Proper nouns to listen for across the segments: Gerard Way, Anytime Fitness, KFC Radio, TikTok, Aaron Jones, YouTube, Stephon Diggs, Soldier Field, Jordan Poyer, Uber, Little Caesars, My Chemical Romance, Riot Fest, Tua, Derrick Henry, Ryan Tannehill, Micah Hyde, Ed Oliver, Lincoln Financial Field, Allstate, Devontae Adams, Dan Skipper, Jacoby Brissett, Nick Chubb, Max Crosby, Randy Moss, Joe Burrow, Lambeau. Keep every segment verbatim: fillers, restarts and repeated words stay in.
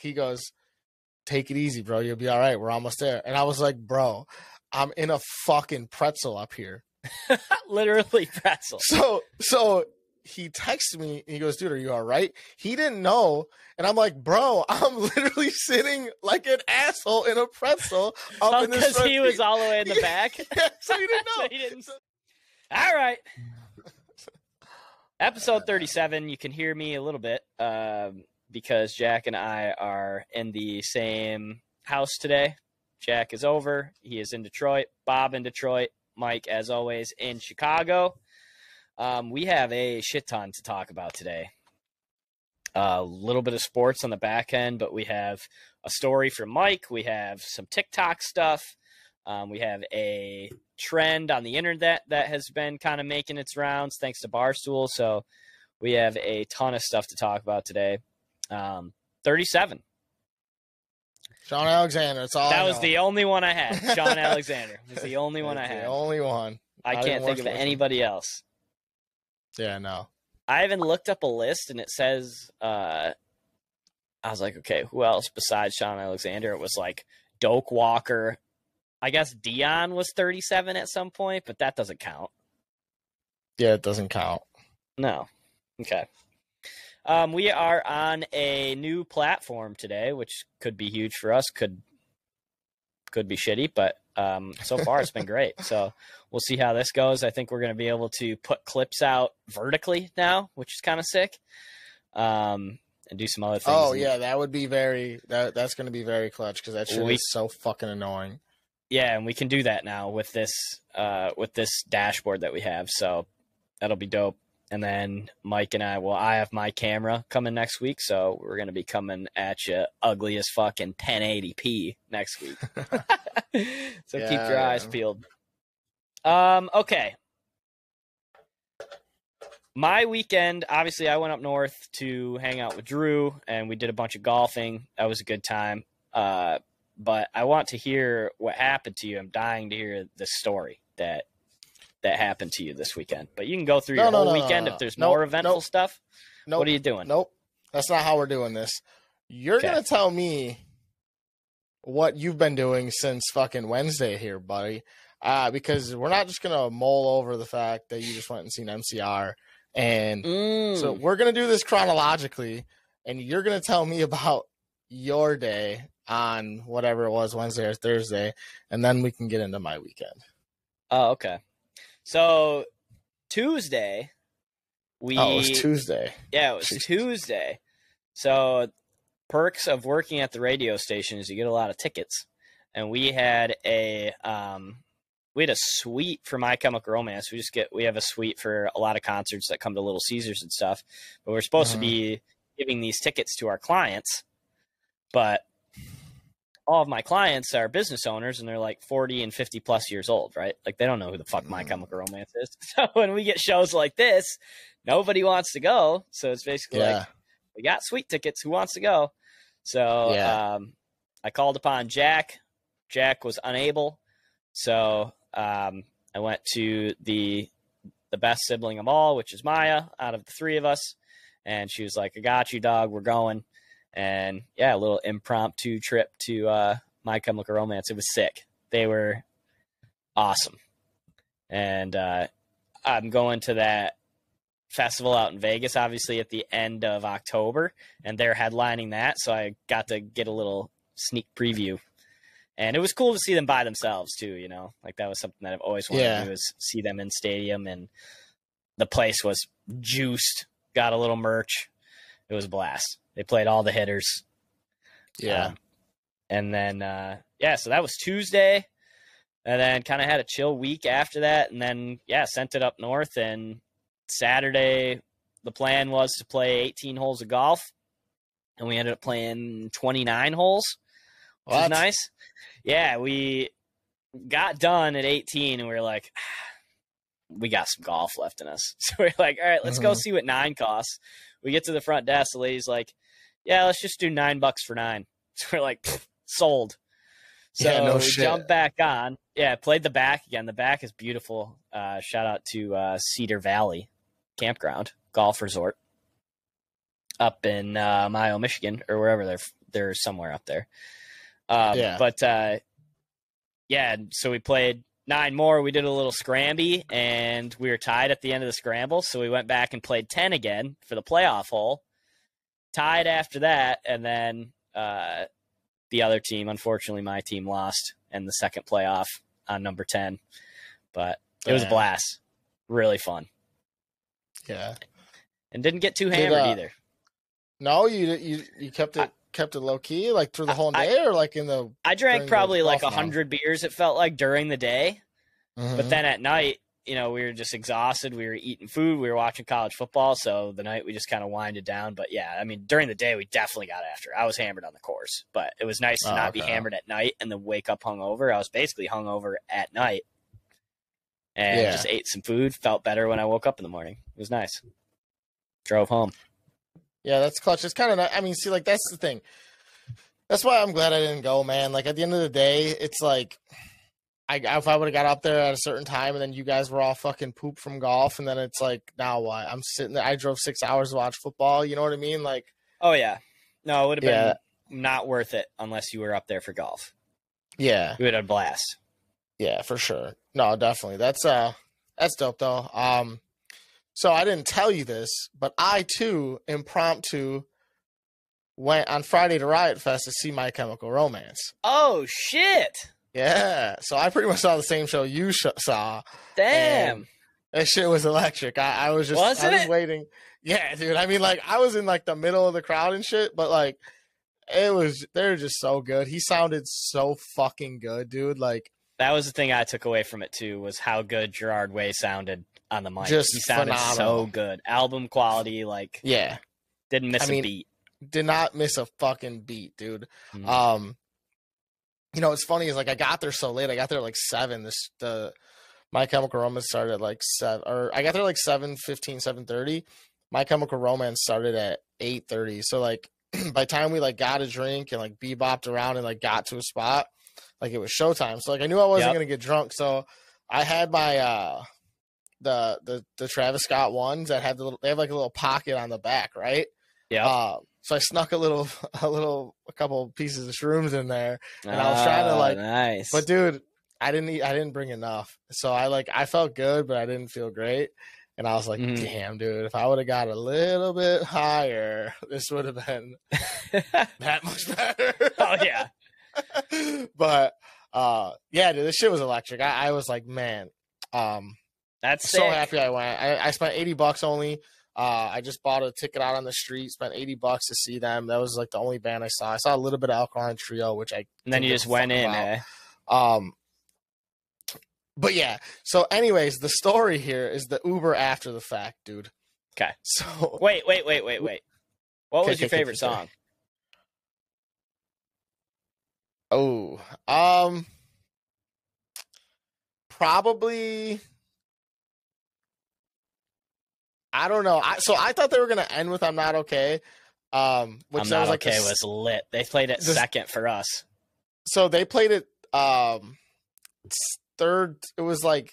he goes, take it easy, bro. You'll be all right. We're almost there. And I was like, bro, I'm in a fucking pretzel up here. Literally pretzel. So, so he texted me and he goes, dude, are you all right? He didn't know. And I'm like, bro, I'm literally sitting like an asshole in a pretzel. Up oh, in this because he was all the way in the back. Yeah, so he didn't know. So he didn't... All right. Episode thirty-seven. You can hear me a little bit um, because Jack and I are in the same house today. Jack is over. He is in Detroit. Bob in Detroit. Mike, as always, in Chicago. Um, we have a shit ton to talk about today. A little bit of sports on the back end, but we have a story from Mike. We have some TikTok stuff. Um, we have a trend on the internet that has been kind of making its rounds thanks to Barstool. So we have a ton of stuff to talk about today. Um, thirty-seven. Sean Alexander. That's all. That I was know. The only one I had. Sean Alexander was the only one I had. The only one. I, I can't think of anybody one. Else. Yeah, no. I even looked up a list and it says, uh, I was like, okay, who else besides Sean Alexander? It was like Doak Walker. I guess Dion was thirty-seven at some point, but that doesn't count. Yeah, it doesn't count. No. Okay. Um, we are on a new platform today, which could be huge for us, could could be shitty, but um, so far it's been great. So we'll see how this goes. I think we're going to be able to put clips out vertically now, which is kind of sick, um, and do some other things. Oh, yeah, that would be very that, – that's going to be very clutch because that shit we, is so fucking annoying. Yeah, and we can do that now with this uh, with this dashboard that we have, so that'll be dope. And then Mike and I, well, I have my camera coming next week, so we're going to be coming at you ugly as fuck in ten eighty p next week. So yeah, keep your eyes peeled. Um, okay. My weekend, obviously I went up north to hang out with Drew, and we did a bunch of golfing. That was a good time. Uh, but I want to hear what happened to you. I'm dying to hear the story that that happened to you this weekend, but you can go through no, your no, whole no, weekend no, no. if there's nope, more eventful nope, stuff. Nope, what are you doing? Nope. That's not how we're doing this. You're okay. going to tell me what you've been doing since fucking Wednesday here, buddy. Uh, because we're not just going to mull over the fact that you just went and seen M C R. And mm. so we're going to do this chronologically and you're going to tell me about your day on whatever it was, Wednesday or Thursday. And then we can get into my weekend. Oh, okay. So Tuesday, we oh, it was Tuesday. Yeah, it was Jeez. Tuesday. So perks of working at the radio station is you get a lot of tickets, and we had a um, we had a suite for My Chemical Romance. We just get we have a suite for a lot of concerts that come to Little Caesars and stuff. But we're supposed uh-huh. to be giving these tickets to our clients, but all of my clients are business owners and they're like forty and fifty plus years old, right? Like they don't know who the fuck My Chemical Romance is. So when we get shows like this, nobody wants to go. So it's basically yeah. like, we got suite tickets. Who wants to go? So yeah. um, I called upon Jack. Jack was unable. So um, I went to the, the best sibling of all, which is Maya out of the three of us. And she was like, I got you, dog. We're going. And yeah, a little impromptu trip to uh, My Chemical Romance. It was sick. They were awesome. And uh, I'm going to that festival out in Vegas, obviously, at the end of October. And they're headlining that. So I got to get a little sneak preview. And it was cool to see them by themselves, too, you know. Like, that was something that I've always wanted yeah. to do is see them in stadium. And the place was juiced. Got a little merch. It was a blast. They played all the hitters. Yeah. Um, and then, uh, yeah, so that was Tuesday. And then kind of had a chill week after that. And then, yeah, sent it up north. And Saturday, the plan was to play eighteen holes of golf. And we ended up playing twenty-nine holes, which what? was nice. Yeah, we got done at eighteen, and we were like, ah, we got some golf left in us. So we we're like, all right, let's mm-hmm. go see what nine costs. We get to the front desk. The lady's like, yeah, let's just do nine bucks for nine. So we're like, sold. So yeah, no we shit. Jumped back on. Yeah, played the back again. The back is beautiful. Uh, shout out to uh, Cedar Valley Campground Golf Resort up in uh, Mayo, Michigan, or wherever they're they're somewhere up there. Uh, yeah. But, uh, yeah, so we played nine more. We did a little scramby, and we were tied at the end of the scramble, so we went back and played ten again for the playoff hole. Tied after that, and then uh, the other team, unfortunately, my team lost in the second playoff on number ten. But it yeah. was a blast. Really fun. Yeah. And didn't get too hammered Did, uh, either. No, you you you kept it I, kept it low key like through the whole I, day, or like in the. I drank probably like a hundred beers. It felt like during the day, mm-hmm. but then at night, you know, we were just exhausted. We were eating food. We were watching college football. So the night we just kind of winded down. But yeah, I mean, during the day we definitely got after. I was hammered on the course, but it was nice to oh, not okay. be hammered at night and then wake up hungover. I was basically hungover at night, and yeah. just ate some food. Felt better when I woke up in the morning. It was nice. Drove home. Yeah, that's clutch. It's kind of nice. I mean, see, like, that's the thing. That's why I'm glad I didn't go, man. Like, at the end of the day, it's like, I, if I would have got up there at a certain time and then you guys were all fucking pooped from golf, and then it's like, now what? I'm sitting there. I drove six hours to watch football. You know what I mean? Like, oh, yeah. No, it would have yeah. been not worth it unless you were up there for golf. Yeah. You would have had a blast. Yeah, for sure. No, definitely. That's, uh, that's dope, though. Um, So I didn't tell you this, but I, too, impromptu went on Friday to Riot Fest to see My Chemical Romance. Oh, shit. Yeah. So I pretty much saw the same show you sh- saw. Damn. That shit was electric. I, I was just was I was waiting. Yeah, dude. I mean, like, I was in, like, the middle of the crowd and shit, but, like, it was – they were just so good. He sounded so fucking good, dude. Like – that was the thing I took away from it, too, was how good Gerard Way sounded. On the mic, just he sounded phenomenal. So good. Album quality, like yeah, didn't miss I a mean, beat. Did not miss a fucking beat, dude. Mm-hmm. Um, you know, it's funny is like I got there so late. I got there at like seven. This the My Chemical Romance started at like seven, or I got there like seven fifteen, seven thirty. My Chemical Romance started at eight thirty. So like by the time we like got a drink and like bebopped around and like got to a spot, like it was showtime. So like I knew I wasn't yep. gonna get drunk. So I had my uh. The, the the Travis Scott ones that have the little, they have like a little pocket on the back, right? Yeah. Uh, so I snuck a little a little a couple pieces of shrooms in there, and oh, I was trying to like, nice. But dude, I didn't eat, I didn't bring enough, so I like I felt good, but I didn't feel great, and I was like, mm. damn, dude, if I would have got a little bit higher, this would have been that much better. Oh yeah. But uh, yeah, dude, this shit was electric. I, I was like, man, um. That's so happy I went. I, I spent eighty bucks only. Uh, I just bought a ticket out on the street, spent eighty bucks to see them. That was like the only band I saw. I saw a little bit of Alkaline Trio, which I. And then you just went in, eh? Um, but yeah. So, anyways, the story here is the Uber after the fact, dude. Okay. So wait, wait, wait, wait, wait. What was your favorite song? Oh, um, probably. I don't know. I, so I thought they were going to end with I'm Not Okay. Um, which I'm Not like Okay a, was lit. They played it the, second for us. So they played it um, third. It was like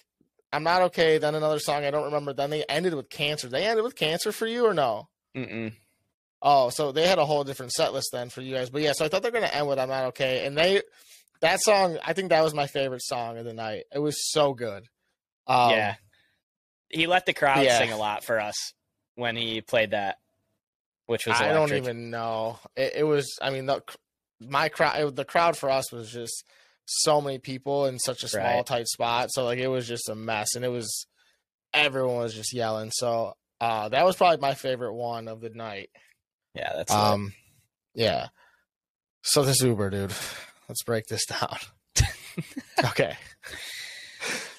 I'm Not Okay, then another song I don't remember. Then they ended with Cancer. They ended with Cancer for you or no? Mm-mm. Oh, so they had a whole different set list then for you guys. But, yeah, so I thought they were going to end with I'm Not Okay. And they that song, I think that was my favorite song of the night. It was so good. Um, yeah. He let the crowd yeah. sing a lot for us when he played that, which was electric. I don't even know. It, it was, I mean, the, my crowd, the crowd for us was just so many people in such a small, right. tight spot. So, like, it was just a mess, and it was, everyone was just yelling. So, uh, that was probably my favorite one of the night. Yeah, that's um, lit. Yeah. So, this Uber, dude, let's break this down. Okay.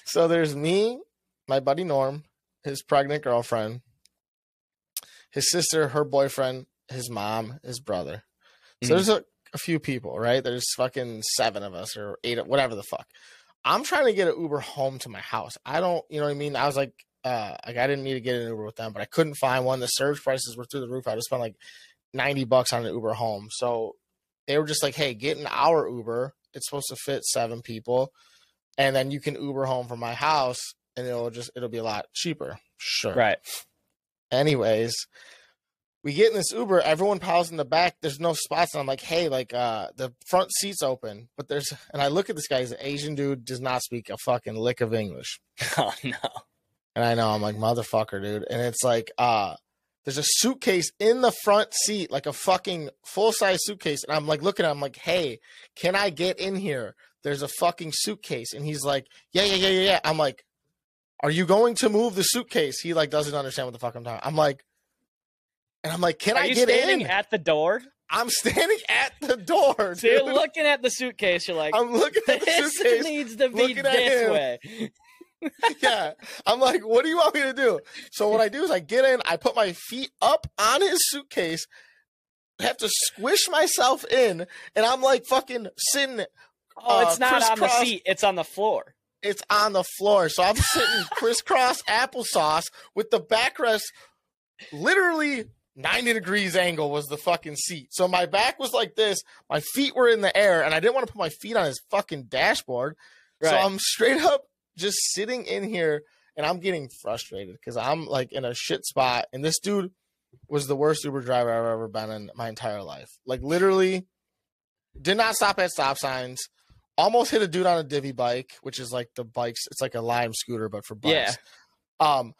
So, there's me. My buddy Norm, his pregnant girlfriend, his sister, her boyfriend, his mom, his brother. So mm-hmm. there's a, a few people, right? There's fucking seven of us or eight, whatever the fuck. I'm trying to get an Uber home to my house. I don't, you know what I mean? I was like, uh, like I didn't need to get an Uber with them, but I couldn't find one. The surge prices were through the roof. I just spent like ninety bucks on an Uber home. So they were just like, hey, get an hour Uber. It's supposed to fit seven people. And then you can Uber home from my house. And it'll just, it'll be a lot cheaper. Sure. Right. Anyways, we get in this Uber, everyone piles in the back. There's no spots. And I'm like, hey, like uh, the front seat's open, but there's, and I look at this guy, he's an Asian dude, does not speak a fucking lick of English. Oh no. And I know, I'm like, motherfucker, dude. And it's like, uh, there's a suitcase in the front seat, like a fucking full size suitcase. And I'm like, looking at him, I'm like, hey, can I get in here? There's a fucking suitcase. And he's like, yeah, yeah, yeah, yeah, yeah. I'm like, are you going to move the suitcase? He like, doesn't understand what the fuck I'm talking. I'm like, and I'm like, can I get in? Are you standing at the door? I'm standing at the door. Dude. So you're looking at the suitcase. You're like, I'm looking at the suitcase. This needs to be this way. Yeah. I'm like, what do you want me to do? So what I do is I get in, I put my feet up on his suitcase, have to squish myself in, and I'm like fucking sitting. Oh, it's uh, not on the seat. It's on the floor. It's on the floor. So I'm sitting crisscross applesauce with the backrest literally ninety degrees angle was the fucking seat. So my back was like this. My feet were in the air, and I didn't want to put my feet on his fucking dashboard. Right. So I'm straight up just sitting in here, and I'm getting frustrated because I'm like in a shit spot. And this dude was the worst Uber driver I've ever been in my entire life. Like literally did not stop at stop signs. Almost hit a dude on a divvy bike, which is like the bikes. It's like a Lime scooter, but for bikes. Yeah. Um,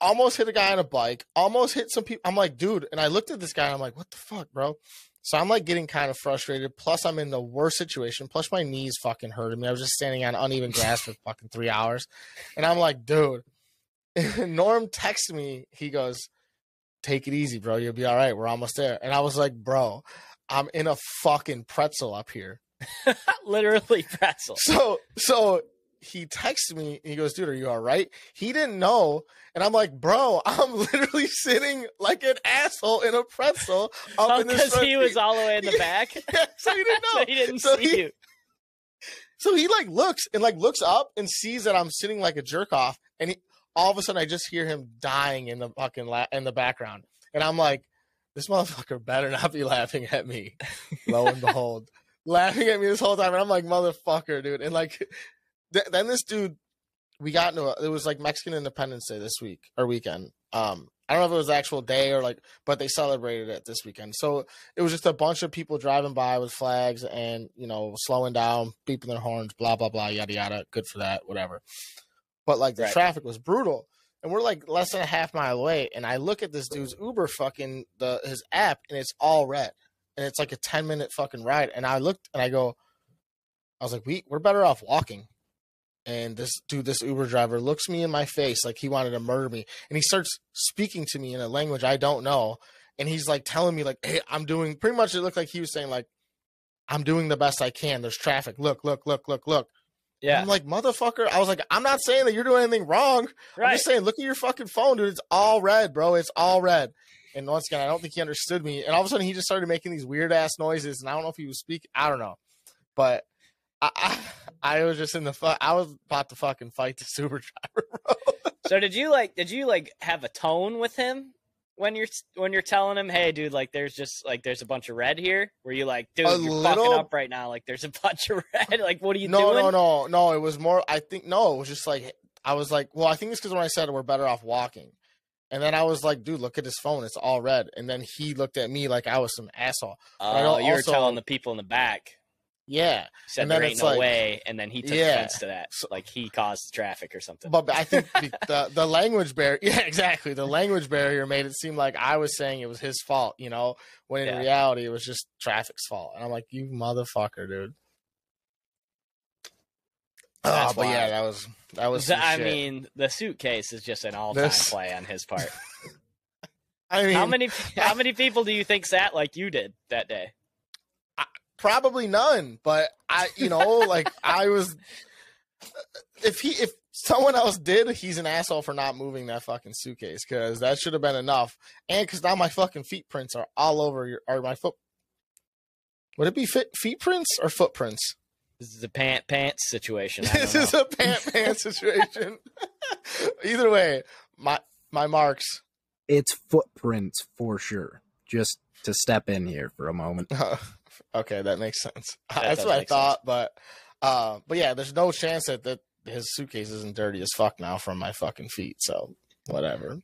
almost hit a guy on a bike. Almost hit some people. I'm like, dude. And I looked at this guy, and I'm like, what the fuck, bro? So I'm like getting kind of frustrated. Plus, I'm in the worst situation. Plus, my knees fucking hurt. I mean, I was just standing on uneven grass for fucking three hours. And I'm like, dude. And Norm texted me. He goes, take it easy, bro. You'll be all right. We're almost there. And I was like, bro, I'm in a fucking pretzel up here. Literally pretzel. So so he texted me and he goes, dude, are you all right? He didn't know. And I'm like, bro, I'm literally sitting like an asshole in a pretzel up oh, in this. Because he was all the way in the back. Yeah, so he didn't know. So he didn't so see he, you. So he like looks and like looks up and sees that I'm sitting like a jerk off. And he, all of a sudden I just hear him dying in the fucking la- in the background. And I'm like, this motherfucker better not be laughing at me. Lo and behold. Laughing at me this whole time, and I'm like, motherfucker, dude. And like th- then this dude, we got into a, it was like Mexican Independence Day this week or weekend. um I don't know if it was the actual day or like, but they celebrated it this weekend. So it was just a bunch of people driving by with flags and, you know, slowing down, beeping their horns, blah blah blah, yada yada, good for that, whatever. But like the right. traffic was brutal, and we're like less than a half mile away, and I look at this dude's Uber fucking the his app, and it's all red. And it's like a ten minute fucking ride. And I looked and I go, I was like, we, we're better off walking. And this dude, this Uber driver looks me in my face like he wanted to murder me. And he starts speaking to me in a language I don't know. And he's like telling me like, hey, I'm doing pretty much. It looked like he was saying like, I'm doing the best I can. There's traffic. Look, look, look, look, look. Yeah. And I'm like, motherfucker. I was like, I'm not saying that you're doing anything wrong. Right. I'm just saying, look at your fucking phone, dude. It's all red, bro. It's all red. And once again, I don't think he understood me. And all of a sudden, he just started making these weird ass noises. And I don't know if he was speaking. I don't know, but I, I, I was just in the fu- I was about to fucking fight the Uber driver, bro. So did you like? Did you like have a tone with him when you're when you're telling him, hey, dude, like there's just like there's a bunch of red here? Were you like, dude, a you're little... fucking up right now? Like there's a bunch of red. Like what are you no, doing? No, no, no, no. It was more. I think no. It was just like I was like, well, I think it's because when I said we're better off walking. And then I was like, dude, look at his phone. It's all red. And then he looked at me like I was some asshole. Oh, you were telling the people in the back. Yeah. Said there ain't no way. And then he took offense to that. Like he caused traffic or something. But I think the, the language barrier. Yeah, exactly. The language barrier made it seem like I was saying it was his fault, you know, when in yeah. reality it was just traffic's fault. And I'm like, you motherfucker, dude. That's oh, but wild. Yeah, that was that was. I shit. mean, the suitcase is just an all-time this... play on his part. I mean, how many how many people do you think sat like you did that day? I, probably none, but I, you know, like I was. If he, if someone else did, he's an asshole for not moving that fucking suitcase because that should have been enough, and because now my fucking footprints are all over your, or my foot. Would it be fit, feet prints or footprints? This is a pant pants situation. This know. is a pant pants situation. Either way, my my marks. It's footprints for sure. Just to step in here for a moment. Uh, okay, that makes sense. That That's what I thought, sense. but uh, but yeah, there's no chance that, that his suitcase isn't dirty as fuck now from my fucking feet. So whatever.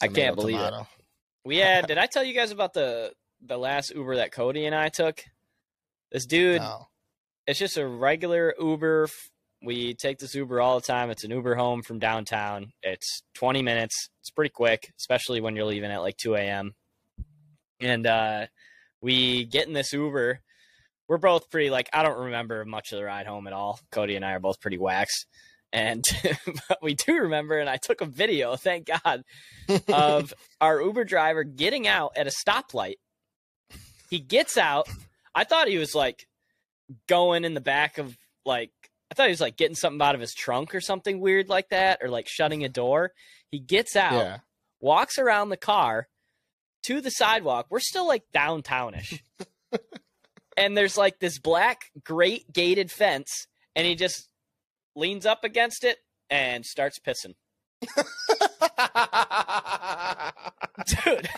I tomato, can't believe tomato. it. We had, did I tell you guys about the the last Uber that Cody and I took? This dude, no. It's just a regular Uber. We take this Uber all the time. It's an Uber home from downtown. It's twenty minutes. It's pretty quick, especially when you're leaving at like two a.m. And uh, we get in this Uber. We're both pretty, like, I don't remember much of the ride home at all. Cody and I are both pretty waxed. And but we do remember, and I took a video, thank God, of our Uber driver getting out at a stoplight. He gets out. I thought he was, like, going in the back of, like, I thought he was, like, getting something out of his trunk or something weird like that, or, like, shutting a door. He gets out, yeah. walks around the car to the sidewalk. We're still, like, downtownish. And there's, like, this black, great gated fence, and he just leans up against it and starts pissing. Dude,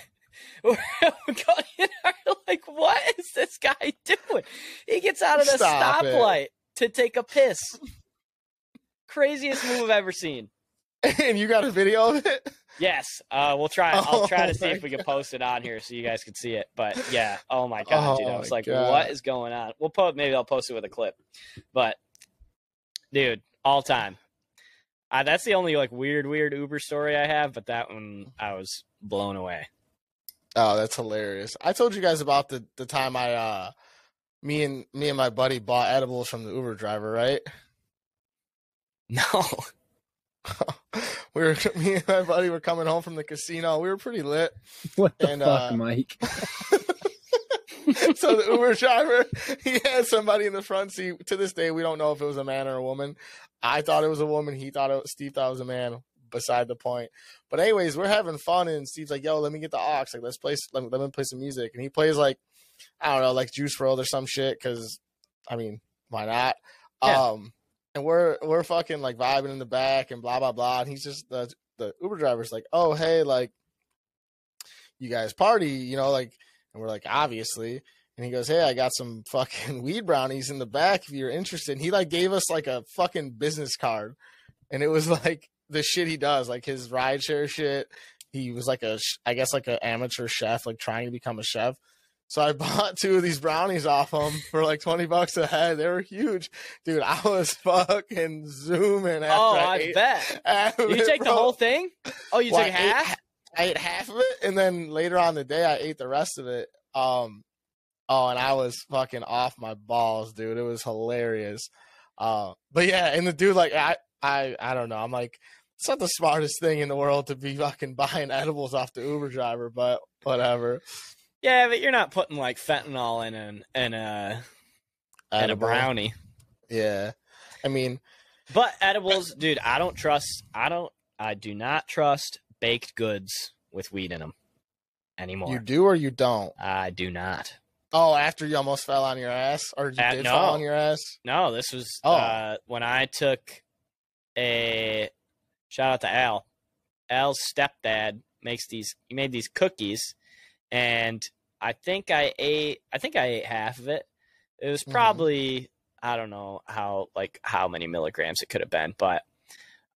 we're going in our, like, what is this guy doing? He gets out of the Stop stoplight it. to take a piss. Craziest move I've ever seen. And you got a video of it? Yes. Uh, we'll try. I'll try to oh see if we God. can post it on here so you guys can see it. But yeah. Oh my God, oh dude. I was like, God. what is going on? We'll post, maybe I'll post it with a clip, but dude, all time. Uh, that's the only like weird, weird Uber story I have, but that one I was blown away. Oh, that's hilarious. I told you guys about the, the time I, uh, me and me and my buddy bought edibles from the Uber driver, right? No. we were me and my buddy were coming home from the casino. We were pretty lit. What the and, fuck, uh, Mike? So the Uber driver, he had somebody in the front seat. To this day, we don't know if it was a man or a woman. I thought it was a woman. He thought it was, Steve thought it was a man. Beside the point. But anyways, we're having fun, and Steve's like, "Yo, let me get the aux. Like, let's play. Let me, let me play some music." And he plays like, I don't know, like Juice world or some shit. Because, I mean, why not? Yeah. Um. And we're we're fucking like vibing in the back and blah blah blah. And he's just the the Uber driver's like, oh hey, like you guys party, you know, like. And we're like, obviously. And he goes, hey, I got some fucking weed brownies in the back if you're interested. And he like gave us like a fucking business card, and it was like the shit he does, like his rideshare shit. He was like a, I guess like an amateur chef, like trying to become a chef. So I bought two of these brownies off him for like twenty bucks a head. They were huge. Dude, I was fucking zooming after Oh, I, I ate, bet. Did you it, take bro. the whole thing? Oh, you well, took I half? Ate, I ate half of it. And then later on in the day, I ate the rest of it. Um, Oh, and I was fucking off my balls, dude. It was hilarious. Uh, But yeah, and the dude, like, I, I, I don't know. I'm like, it's not the smartest thing in the world to be fucking buying edibles off the Uber driver, but whatever. Yeah, but you're not putting like fentanyl in an in a in a brownie. Yeah, I mean, but edibles, dude. I don't trust. I don't. I do not trust baked goods with weed in them anymore. You do or you don't? I do not. Oh, after you almost fell on your ass, or you uh, did no. fall on your ass? No, this was oh. uh, when I took a shout out to Al. Al's stepdad makes these. He made these cookies. And I think I ate, I think I ate half of it. It was probably, mm-hmm. I don't know how, like how many milligrams it could have been, but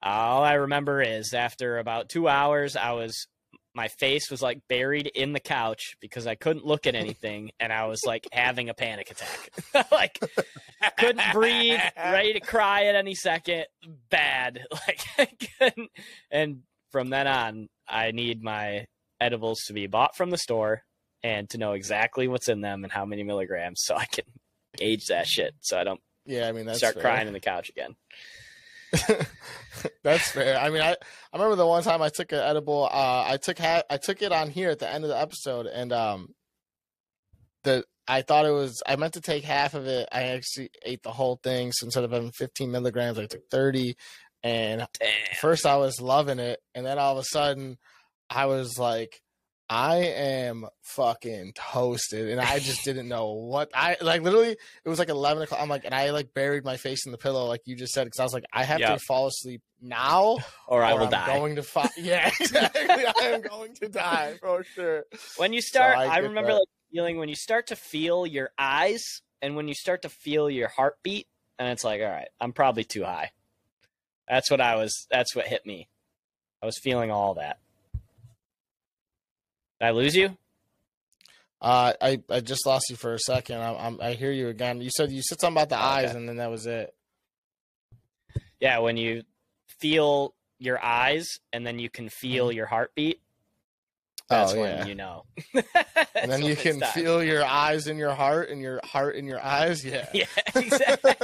all I remember is after about two hours, I was, my face was like buried in the couch because I couldn't look at anything. And I was like having a panic attack, like couldn't breathe, ready to cry at any second, bad. Like I couldn't. And from then on, I need my edibles to be bought from the store and to know exactly what's in them and how many milligrams so I can gauge that shit so I don't yeah I mean that's start fair. crying in the couch again. That's fair. I mean I, I remember the one time I took an edible uh I took ha- I took it on here at the end of the episode, and um the I thought it was I meant to take half of it. I actually ate the whole thing, so instead of having fifteen milligrams I took thirty, and Damn. first I was loving it, and then all of a sudden I was like, I am fucking toasted, and I just didn't know what I like. Literally, it was like eleven o'clock. I'm like, and I like buried my face in the pillow, like you just said, because I was like, I have yep. to fall asleep now, or, or I will I'm die. Going to fi- yeah, exactly. I am going to die for sure. When you start, so I, I remember like, feeling when you start to feel your eyes, and when you start to feel your heartbeat, and it's like, all right, I'm probably too high. That's what I was. That's what hit me. I was feeling all that. Did I lose you? Uh, I, I just lost you for a second. I I'm, I hear you again. You said you said something about the eyes, okay. And then that was it. Yeah, when you feel your eyes, and then you can feel your heartbeat. That's oh, when yeah. you know. And then you can feel your eyes in your heart, and your heart in your eyes. Yeah. Yeah, exactly.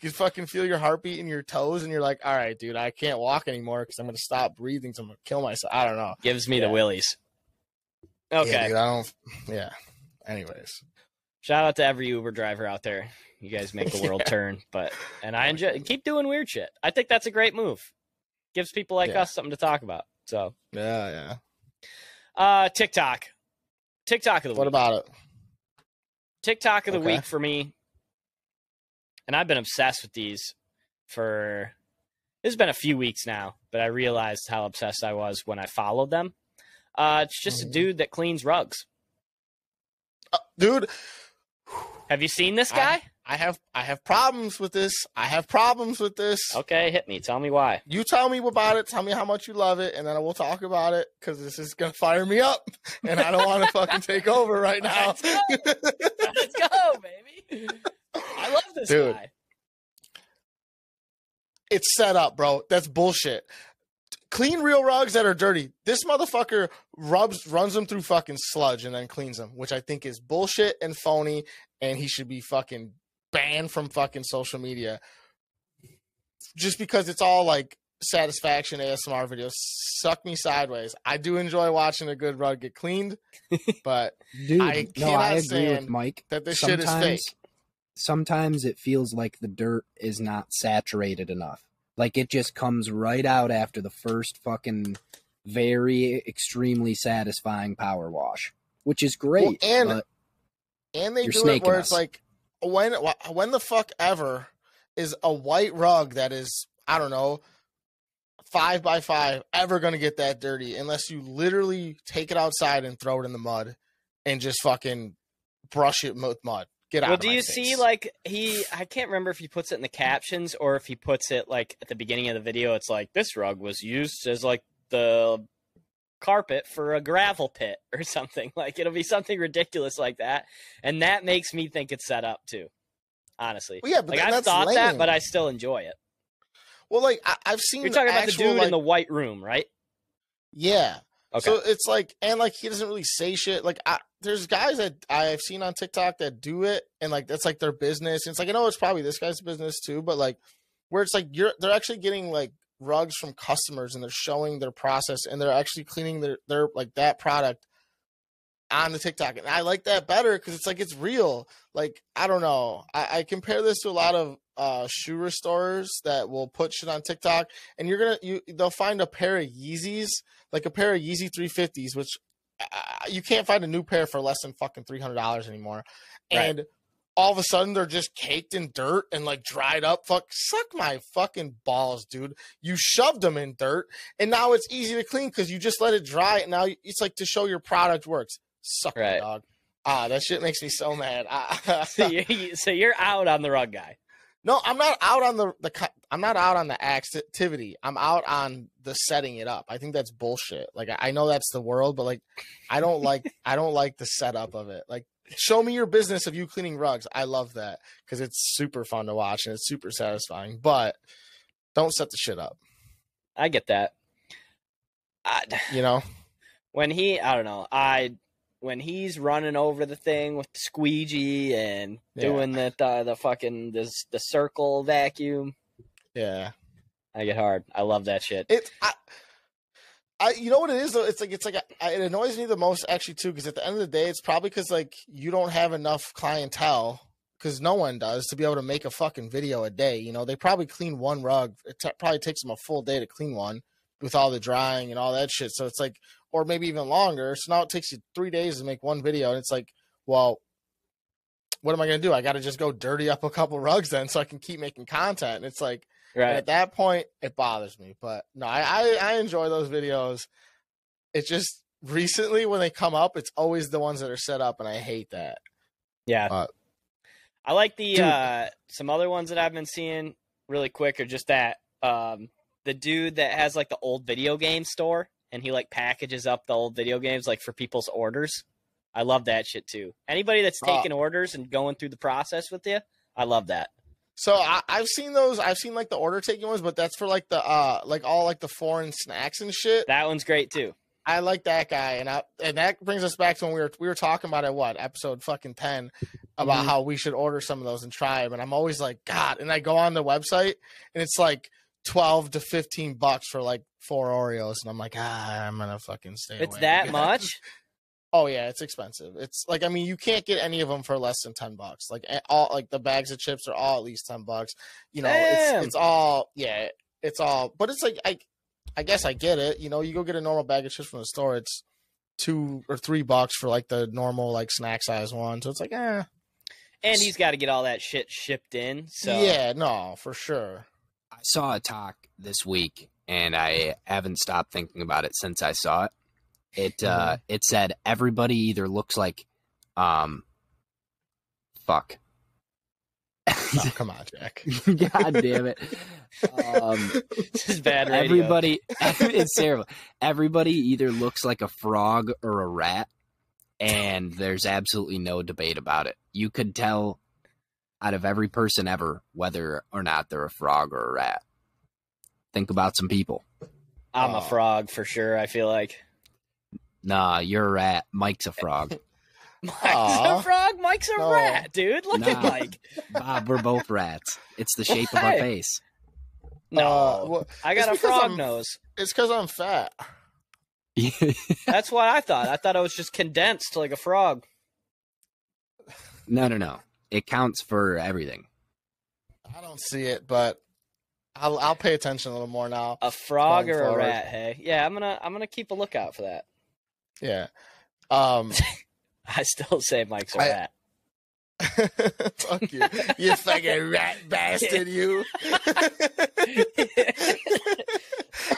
You fucking feel your heartbeat in your toes, and you're like, all right, dude, I can't walk anymore because I'm going to stop breathing, so I'm going to kill myself. I don't know. Gives me yeah. the willies. Okay. Yeah, dude, I don't, yeah. Anyways. Shout out to every Uber driver out there. You guys make the world yeah. turn, but, and I enjoy, keep doing weird shit. I think that's a great move. Gives people like yeah. us something to talk about. So, yeah, yeah. Uh, TikTok. TikTok of the week. What about it? TikTok of the okay. week for me. And I've been obsessed with these for, it's been a few weeks now, but I realized how obsessed I was when I followed them. Uh, it's just a dude that cleans rugs. Uh, dude, have you seen this guy? I, I have. I have problems with this. I have problems with this. Okay, hit me. Tell me why. You tell me about it. Tell me how much you love it, and then I will talk about it because this is gonna fire me up, and I don't want to fucking take over right now. Let's go, Let's go baby. I love this dude. Guy. It's set up, bro. That's bullshit. Clean real rugs that are dirty. This motherfucker rubs, runs them through fucking sludge and then cleans them, which I think is bullshit and phony, and he should be fucking banned from fucking social media just because it's all like satisfaction A S M R videos. Suck me sideways. I do enjoy watching a good rug get cleaned, but dude, I cannot no, I agree with Mike. That this sometimes, shit is fake. Sometimes it feels like the dirt is not saturated enough. Like, it just comes right out after the first fucking very extremely satisfying power wash, which is great. Well, and, but and they do it where us. It's like, when, when the fuck ever is a white rug that is, I don't know, five by five ever going to get that dirty unless you literally take it outside and throw it in the mud and just fucking brush it with mud. Get out well, do you face. See, like, he, I can't remember if he puts it in the captions or if he puts it, like, at the beginning of the video, it's like, this rug was used as, like, the carpet for a gravel pit or something. Like, it'll be something ridiculous like that. And that makes me think it's set up, too, honestly. Well, yeah, but like, then, I've that's thought lame. That, but I still enjoy it. Well, like, I, I've seen You're talking the about actual, the dude like, in the white room, right? Yeah. Okay. So it's like, and, like, he doesn't really say shit. Like, I. There's guys that I've seen on TikTok that do it, and like that's like their business. And it's like, I know it's probably this guy's business too, but like where it's like you're they're actually getting like rugs from customers and they're showing their process and they're actually cleaning their their like that product on the TikTok. And I like that better because it's like it's real. Like, I don't know. I, I compare this to a lot of uh shoe restorers that will put shit on TikTok, and you're gonna you they'll find a pair of Yeezys, like a pair of Yeezy three fifties, which you can't find a new pair for less than fucking three hundred dollars anymore. And right. all of a sudden they're just caked in dirt and like dried up. Fuck, suck my fucking balls, dude. You shoved them in dirt and now it's easy to clean because you just let it dry. And now it's like to show your product works. Suck right. it, dog. Ah, that shit makes me so mad. so, you're, so you're out on the rug guy. No, I'm not out on the, the I'm not out on the activity. I'm out on the setting it up. I think that's bullshit. Like, I know that's the world, but like, I don't like I don't like the setup of it. Like, show me your business of you cleaning rugs. I love that because it's super fun to watch and it's super satisfying. But don't set the shit up. I get that. I, you know, when he I don't know I. when he's running over the thing with the squeegee and yeah. doing the, the, the fucking, this, the circle vacuum. Yeah. I get hard. I love that shit. It's, I, I, you know what it is though? It's like, it's like, I, it annoys me the most actually too. Cause at the end of the day, it's probably cause like you don't have enough clientele cause no one does to be able to make a fucking video a day. You know, they probably clean one rug. It t- probably takes them a full day to clean one with all the drying and all that shit. So it's like, or maybe even longer. So now it takes you three days to make one video. And it's like, well, what am I going to do? I got to just go dirty up a couple rugs then so I can keep making content. And it's like, right. and at that point, it bothers me. But no, I, I, I enjoy those videos. It's just recently when they come up, it's always the ones that are set up. And I hate that. Yeah. Uh, I like the, dude. uh, some other ones that I've been seeing really quick are just that, um, the dude that has like the old video game store. and he like packages up the old video games like for people's orders. I love that shit too. Anybody that's taking uh, orders and going through the process with you, I love that. So I, I've seen those. I've seen like the order taking ones, but that's for like the uh, like all like the foreign snacks and shit. That one's great too. I like that guy, and I, and that brings us back to when we were we were talking about it. What episode fucking ten about mm-hmm. how we should order some of those and try them. And I'm always like, God. And I go on the website, and it's like twelve to fifteen bucks for like four Oreos, and I'm like, ah, I'm gonna fucking stay away. It's that much. Oh yeah, it's expensive. It's like, I mean, you can't get any of them for less than ten bucks. Like all, like the bags of chips are all at least ten bucks. You know, Damn. it's it's all yeah, it's all. But it's like I, I guess I get it. You know, you go get a normal bag of chips from the store, it's two or three bucks for like the normal like snack size one. So it's like, eh. And he's got to get all that shit shipped in. So yeah, no, for sure. I saw a talk this week, and I haven't stopped thinking about it since I saw it. It uh, it said everybody either looks like, um, fuck. Oh, come on, Jack. God damn it. Um, this is bad radio. Everybody, it's terrible. Everybody either looks like a frog or a rat, and there's absolutely no debate about it. You could tell out of every person ever whether or not they're a frog or a rat. Think about some people. I'm uh, a frog for sure. I feel like. Nah, you're a rat. Mike's a frog. Mike's Aww. a frog? Mike's a no. rat, dude. Look nah, at Mike. Bob, we're both rats. It's the shape of our face. No. Uh, well, I got a frog I'm, nose. It's because I'm fat. That's what I thought. I thought I was just condensed like a frog. No, no, no. It counts for everything. I don't see it, but... I'll, I'll pay attention a little more now. A frog or forward. a rat, hey? Yeah, I'm gonna I'm gonna keep a lookout for that. Yeah. Um, I still say Mike's a I, rat. Fuck you. You fucking rat bastard, you.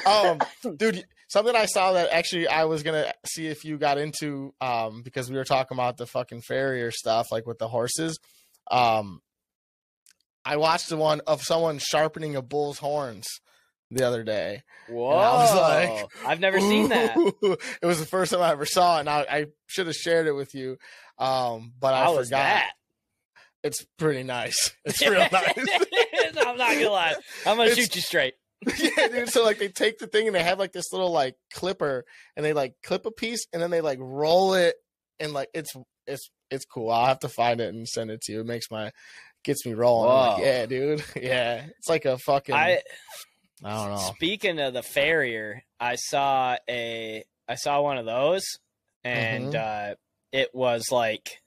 um, dude, something I saw that actually I was going to see if you got into, um, because we were talking about the fucking farrier stuff, like with the horses. Um, I watched the one of someone sharpening a bull's horns the other day. Whoa. And I was like, I've never Ooh. seen that. It was the first time I ever saw it, and I, I should have shared it with you. Um, but How I forgot. That? It's pretty nice. It's real nice. I'm not gonna lie. I'm gonna it's, shoot you straight. Yeah, dude. So like they take the thing and they have like this little like clipper and they like clip a piece and then they like roll it and like it's it's it's cool. I'll have to find it and send it to you. It makes my gets me rolling. I'm like, yeah, dude. Yeah. It's like a fucking I, I don't know. Speaking of the farrier, I saw a I saw one of those, and mm-hmm. uh, it was like,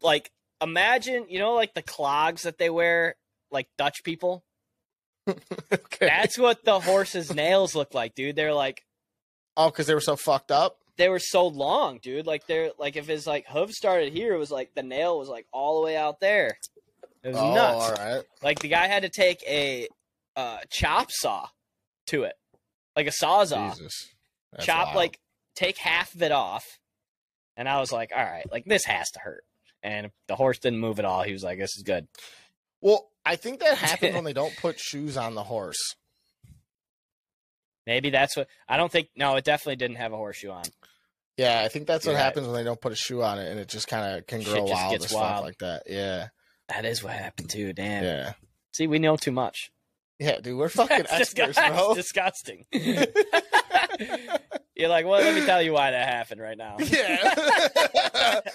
like imagine you know like the clogs that they wear, like Dutch people. Okay. That's what the horse's nails look like, dude. They're like, oh, because they were so fucked up. They were so long, dude. Like they're like if his like hoof started here, it was like the nail was like all the way out there. It was oh, nuts. All right. Like the guy had to take a. Uh, chop saw to it, like a sawzall. Jesus. Chop wild. Like take half of it off, and I was like, all right, like this has to hurt. And the horse didn't move at all. He was like, this is good. Well, I think that happens when they don't put shoes on the horse. Maybe that's what I don't think. No, it definitely didn't have a horseshoe on. Yeah, I think that's You're what right. happens when they don't put a shoe on it, and it just kind of can grow wild and stuff like that. Yeah, that is what happened too. Damn. Yeah. See, we know too much. Yeah, dude, we're fucking that's experts, disgusting. bro. That's disgusting. You're like, well, let me tell you why that happened right now. Yeah.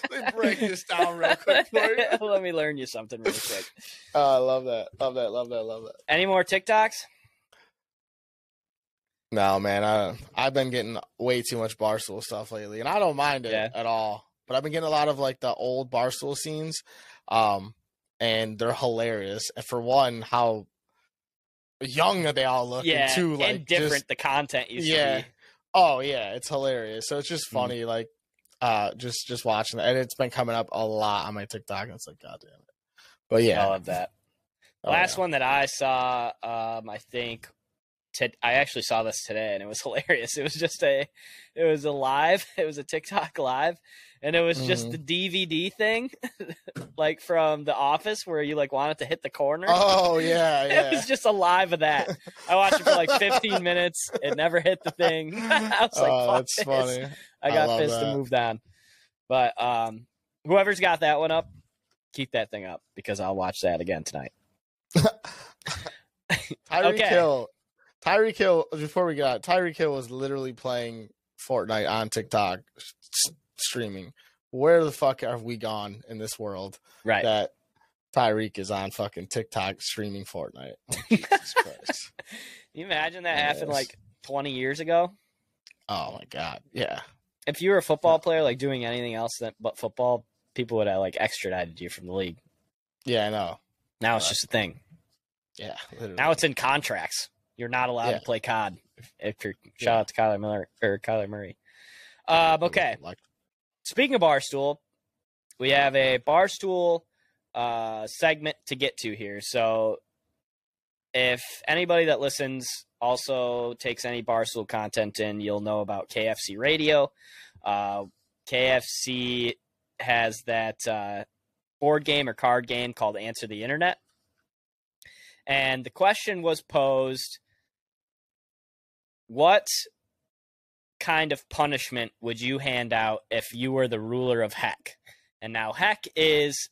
Let me break this down real quick for you. Let me learn you something real quick. Oh, I love that. Love that, love that, love that. Any more TikToks? No, man. I, I've been getting way too much Barstool stuff lately, and I don't mind it yeah. at all. But I've been getting a lot of, like, the old Barstool scenes, um, and they're hilarious. And for one, how... young they all look yeah and, too, like, and different just, the content used yeah to be. Oh yeah, it's hilarious. So it's just funny, mm. like uh just just watching that, and it's been coming up a lot on my TikTok, and it's like, god damn it. But yeah, I love that. Oh, last yeah. one that I saw, um I think t- I actually saw this today and it was hilarious. It was just a, it was a live, it was a TikTok live, and it was mm-hmm. just the D V D thing, like from The Office where you like wanted to hit the corner. Oh yeah, yeah. It was just a live of that. I watched it for like fifteen minutes. It never hit the thing. I was like, oh, fuck that's this. Funny. I got I pissed that. and moved on. But um, whoever's got that one up, keep that thing up because I'll watch that again tonight. Tyreek okay. Hill. Tyreek Hill, before we got, Tyreek Hill was literally playing Fortnite on TikTok s- streaming. Where the fuck have we gone in this world? Right. That Tyreek is on fucking TikTok streaming Fortnite. Oh, Jesus Christ. Can you imagine that yes. happened like twenty years ago? Oh my God. Yeah. If you were a football player, like doing anything else than, but football, people would have like extradited you from the league. Yeah, I know. Now it's uh, just a thing. Yeah. Literally. Now it's in contracts. You're not allowed yeah. to play C O D. If you're yeah. shout out to Kyler Miller or Kyler Murray. Uh, okay. Speaking of Barstool, we have a Barstool uh, segment to get to here. So if anybody that listens also takes any Barstool content in, you'll know about K F C Radio. Uh, K F C has that uh, board game or card game called Answer the Internet. And the question was posed, what kind of punishment would you hand out if you were the ruler of heck? And now heck is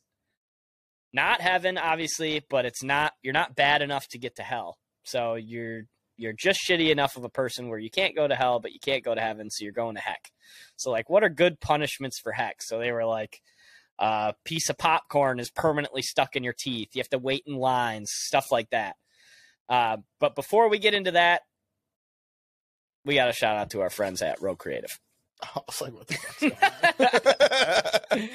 not heaven, obviously, but it's not, you're not bad enough to get to hell. So you're you're just shitty enough of a person where you can't go to hell, but you can't go to heaven, so you're going to heck. So like, what are good punishments for heck? So they were like, a uh, piece of popcorn is permanently stuck in your teeth. You have to wait in lines, stuff like that. Uh, but before we get into that, we got a shout out to our friends at Rogue Creative. I was like, what the fuck's going on?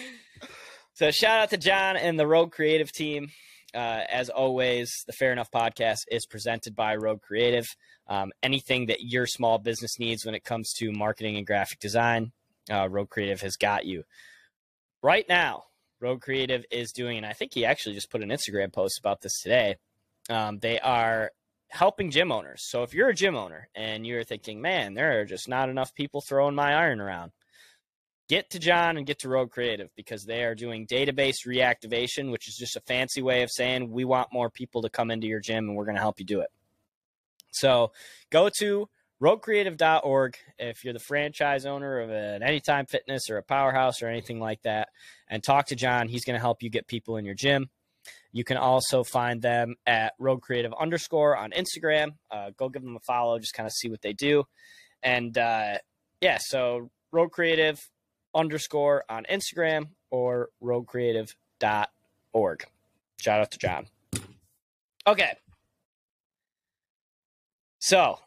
So shout out to John and the Rogue Creative team. Uh, as always, the Fair Enough Podcast is presented by Rogue Creative. Um, anything that your small business needs when it comes to marketing and graphic design, uh, Rogue Creative has got you. Right now, Rogue Creative is doing, and I think he actually just put an Instagram post about this today, um, they are helping gym owners. So if you're a gym owner and you're thinking, man, there are just not enough people throwing my iron around, get to John and get to Rogue Creative because they are doing database reactivation, which is just a fancy way of saying we want more people to come into your gym and we're going to help you do it. So go to rogue creative dot org if you're the franchise owner of an Anytime Fitness or a Powerhouse or anything like that, and talk to John. He's going to help you get people in your gym. You can also find them at Rogue Creative underscore on Instagram. Uh, go give them a follow, just kind of see what they do. And uh, yeah, so Rogue Creative underscore on Instagram or rogue creative dot org. Shout out to John. Okay. So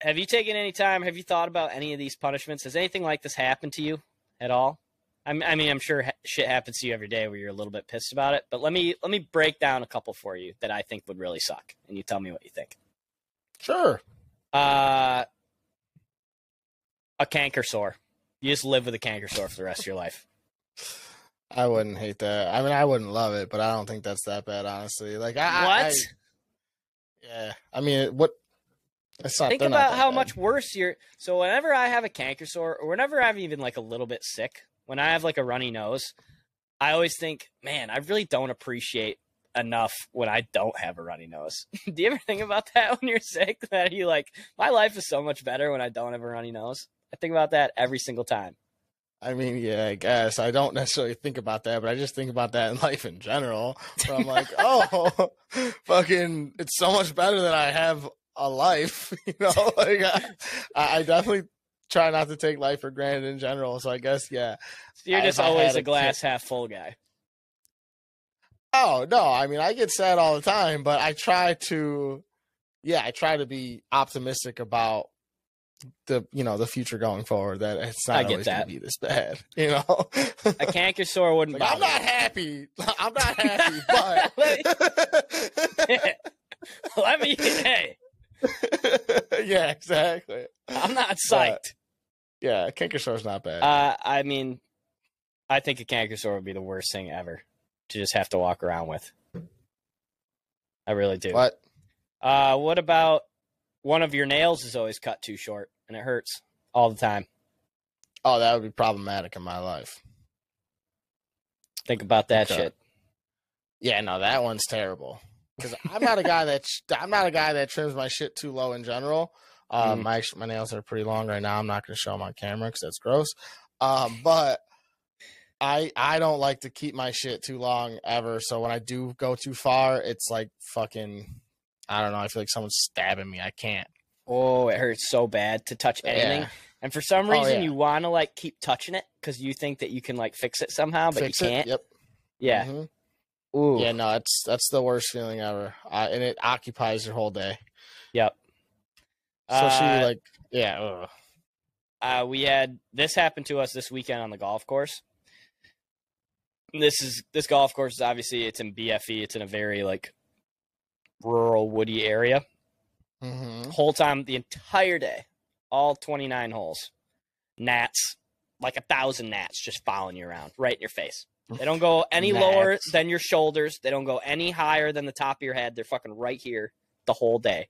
have you taken any time? Have you thought about any of these punishments? Has anything like this happened to you at all? I'm, I mean, I'm sure ha- shit happens to you every day where you're a little bit pissed about it, but let me, let me break down a couple for you that I think would really suck. And you tell me what you think. Sure. Uh, a canker sore. You just live with a canker sore for the rest of your life. I wouldn't hate that. I mean, I wouldn't love it, but I don't think that's that bad, honestly. Like, I, what? I, yeah. I mean, what? It's not, think about how bad. Much worse you're. So whenever I have a canker sore, or whenever I'm even like a little bit sick, when I have like a runny nose, I always think, man, I really don't appreciate enough when I don't have a runny nose. Do you ever think about that when you're sick? That you like, my life is so much better when I don't have a runny nose. I think about that every single time. I mean, yeah, I guess I don't necessarily think about that, but I just think about that in life in general. Where I'm like, oh, fucking, it's so much better than I have a life, you know, like I, I definitely try not to take life for granted in general. So I guess, yeah, you're just always a glass half full guy. Oh no. I mean, I get sad all the time, but I try to, yeah, I try to be optimistic about the, you know, the future going forward, that it's not always going to be this bad, you know. A canker sore wouldn't like, I'm not happy. I'm not happy, but let me, hey, yeah, exactly. I'm not psyched. But, yeah, a canker sore is not bad. Uh, I mean, I think a canker sore would be the worst thing ever to just have to walk around with. I really do. What? Uh, what about one of your nails is always cut too short, and it hurts all the time. Oh, that would be problematic in my life. Think about that okay. shit. Yeah, no, that one's terrible. Because I'm not a guy that I'm not a guy that trims my shit too low in general. Uh, mm. My my nails are pretty long right now. I'm not going to show them on camera because that's gross. Um, but I I don't like to keep my shit too long ever. So when I do go too far, it's like fucking, I don't know. I feel like someone's stabbing me. I can't. Oh, it hurts so bad to touch anything. Yeah. And for some reason, oh, yeah. you want to like keep touching it because you think that you can like fix it somehow, but fix you can't. It? Yep. Yeah. Mm-hmm. Ooh. Yeah, no, that's that's the worst feeling ever, uh, and it occupies your whole day. Yep. Especially uh, like, yeah. Uh, we had this happen to us this weekend on the golf course. This is this golf course is obviously it's in B F E. It's in a very like rural, woody area. Mm-hmm. Whole time, the entire day, all twenty-nine holes, gnats, like a thousand gnats, just following you around, right in your face. They don't go any Next. lower than your shoulders. They don't go any higher than the top of your head. They're fucking right here the whole day.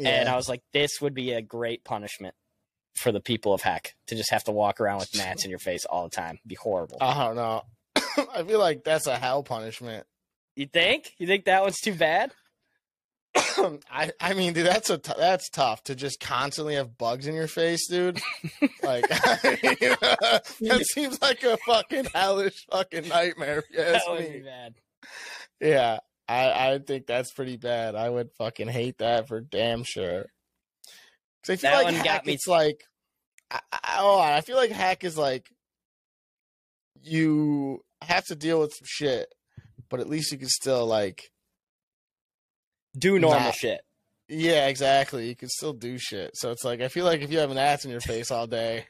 Yeah. And I was like, this would be a great punishment for the people of Heck to just have to walk around with gnats in your face all the time. It'd be horrible. Oh, no. I feel like that's a hell punishment. You think? You think that one's too bad? I, I mean, dude, that's a t- that's tough to just constantly have bugs in your face, dude. Like, I mean, uh, that seems like a fucking hellish fucking nightmare. That would me. be bad. Yeah, I, I think that's pretty bad. I would fucking hate that for damn sure. I feel that like one Heck, got me. It's like, I, I, hold on, I feel like Heck is like, you have to deal with some shit, but at least you can still like. Do normal Not, shit. Yeah, exactly. You can still do shit. So it's like, I feel like if you have an ass in your face all day,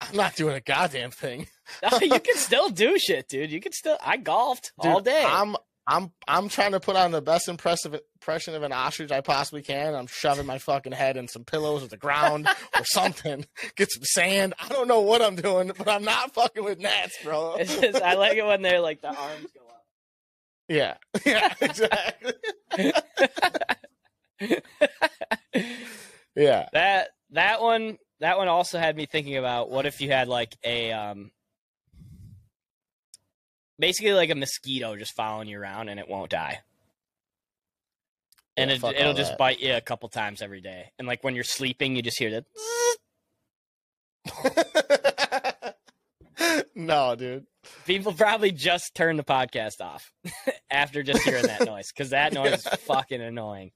I'm not doing a goddamn thing. No, you can still do shit, dude. You can still. I golfed dude, all day. I'm, I'm, I'm trying to put on the best impressive impression of an ostrich I possibly can. I'm shoving my fucking head in some pillows or the ground or something. Get some sand. I don't know what I'm doing, but I'm not fucking with gnats, bro. It's just, I like it when they're like the arms go up. Yeah, yeah, exactly. yeah. That that one that one also had me thinking about what if you had like a um basically like a mosquito just following you around and it won't die. And yeah, it, it'll just that. bite you a couple times every day. And like when you're sleeping, you just hear that. No, dude. People probably just turned the podcast off after just hearing that noise because that noise yeah. is fucking annoying.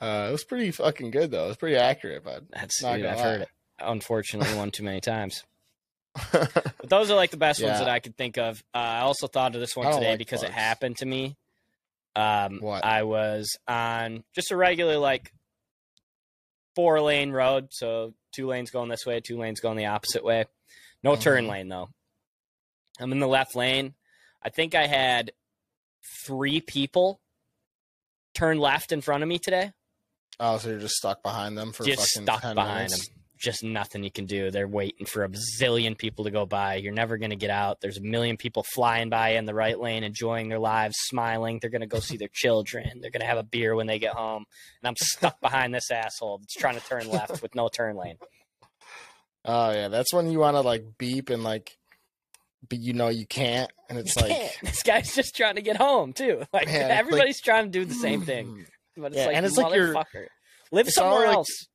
Uh, it was pretty fucking good, though. It was pretty accurate, but that's not dude, I've lie. heard it, unfortunately, one too many times. But those are like the best yeah. ones that I could think of. Uh, I also thought of this one today like because bugs. It happened to me. Um, what? I was on just a regular, like, four-lane road. So two lanes going this way, two lanes going the opposite way. No mm-hmm. turn lane, though. I'm in the left lane. I think I had three people turn left in front of me today. Oh, so you're just stuck behind them for just fucking stuck ten behind minutes. them. Just nothing you can do. They're waiting for a bazillion people to go by. You're never going to get out. There's a million people flying by in the right lane, enjoying their lives, smiling. They're going to go see their children. They're going to have a beer when they get home. And I'm stuck behind this asshole that's trying to turn left with no turn lane. Oh, yeah. That's when you want to, like, beep and, like, but you know you can't, and it's you like can't. This guy's just trying to get home too. Like man, everybody's like, trying to do the same thing, but it's yeah, like and it's like you're live somewhere like, else.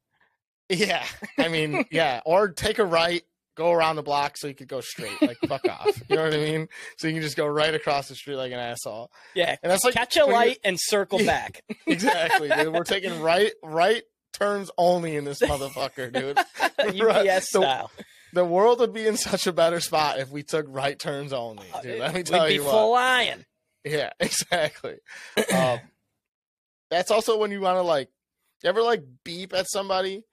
Yeah, I mean, yeah, or take a right, go around the block so you could go straight. Like fuck off, you know what I mean? So you can just go right across the street like an asshole. Yeah, and that's like catch a light and circle yeah, back. Exactly, dude. We're taking right, right turns only in this motherfucker, dude. U P S so, style. The world would be in such a better spot if we took right turns only, dude. Let me tell We'd you what. We'd be flying. Yeah, exactly. um, that's also when you want to, like, you ever, like, beep at somebody,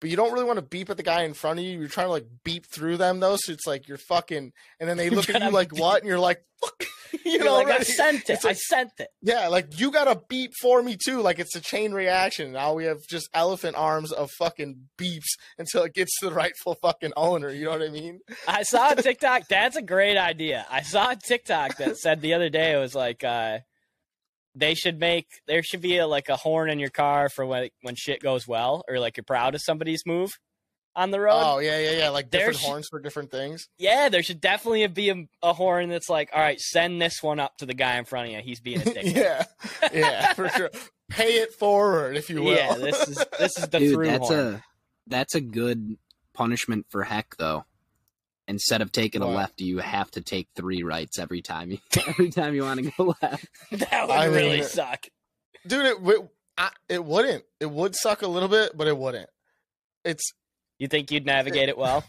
but you don't really want to beep at the guy in front of you. You're trying to, like, beep through them, though, so it's like you're fucking, and then they look at you like, beep. What? And you're like, fuck. You know, like, I sent it. Like, I sent it. Yeah, like, you got a beep for me, too. Like, it's a chain reaction. Now we have just elephant arms of fucking beeps until it gets to the rightful fucking owner. You know what I mean? I saw a TikTok. That's a great idea. I saw a TikTok that said the other day, it was like, uh, they should make, there should be a, like a horn in your car for when when shit goes well, or like you're proud of somebody's move on the road. Oh yeah, yeah, yeah. Like different there horns should, for different things. Yeah, there should definitely be a, a horn that's like, all right, send this one up to the guy in front of you. He's being a dick. Yeah, yeah, for sure. Pay it forward, if you will. Yeah, this is this is the Dude, through that's horn. A, that's a good punishment for heck, though. Instead of taking what? a left, you have to take three rights every time you every time you want to go left. That would I really mean, suck, dude. It it, I, it wouldn't. It would suck a little bit, but it wouldn't. It's. You think you'd navigate it well?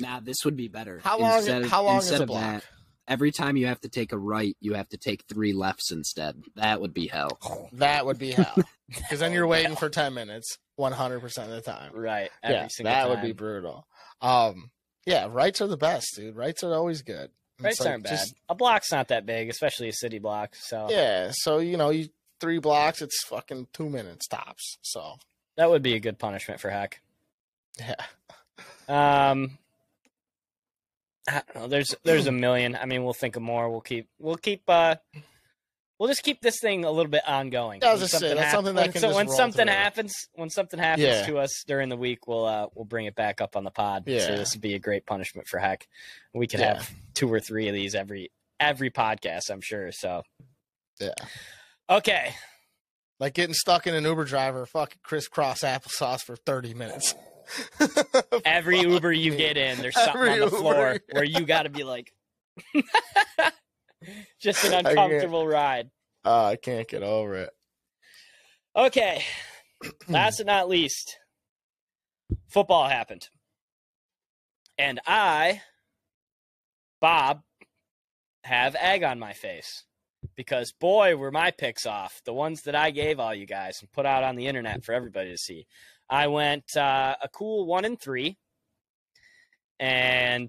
Nah, this would be better. How long? Instead of, how long is a block? That, every time you have to take a right, you have to take three lefts instead. That would be hell. That would be hell. Because then you're waiting for ten minutes, one hundred percent of the time. Right. Every yeah, single that time. Would be brutal. Um. Yeah, rights are the best, dude. Rights are always good. It's rights like aren't bad. Just, a block's not that big, especially a city block. So yeah, so you know, you three blocks, it's fucking two minutes tops. So that would be a good punishment for heck. Yeah. Um, I don't know. There's there's a million. I mean, we'll think of more. We'll keep we'll keep uh, we'll just keep this thing a little bit ongoing. That was just something, happen- something that like, can so just when something happens, it. when something happens yeah. to us during the week, we'll uh, we'll bring it back up on the pod. Yeah. So this would be a great punishment for heck. We could yeah. have two or three of these every every podcast, I'm sure. So yeah. Okay. Like getting stuck in an Uber driver, fucking crisscross applesauce for thirty minutes. Every Fuck Uber you me. get in, there's something every on the Uber. floor where you got to be like. Just an uncomfortable ride. Uh, I can't get over it. Okay. Last but not least, football happened. And I, Bob, have egg on my face. Because, boy, were my picks off. The ones that I gave all you guys and put out on the internet for everybody to see. I went uh, a cool one and three. And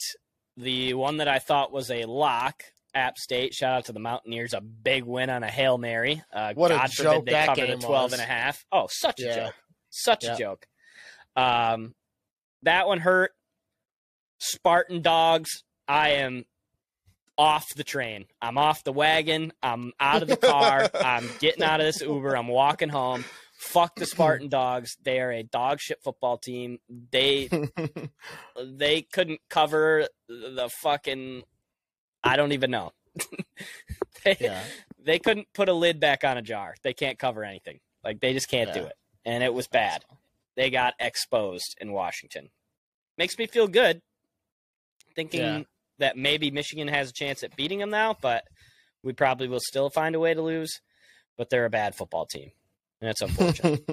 the one that I thought was a lock... App State, shout out to the Mountaineers, a big win on a Hail Mary. Uh, what God a forbid joke they that covered at twelve was. and a half. Oh, such yeah. a joke. Such yeah. a joke. Um, that one hurt. Spartan Dogs, I am off the train. I'm off the wagon. I'm out of the car. I'm getting out of this Uber. I'm walking home. Fuck the Spartan Dogs. They are a dog shit football team. They They couldn't cover the fucking... I don't even know. they, yeah. they couldn't put a lid back on a jar. They can't cover anything. Like, they just can't yeah. do it. And it was bad. They got exposed in Washington. Makes me feel good thinking yeah. that maybe Michigan has a chance at beating them now, but we probably will still find a way to lose. But they're a bad football team. And it's unfortunate.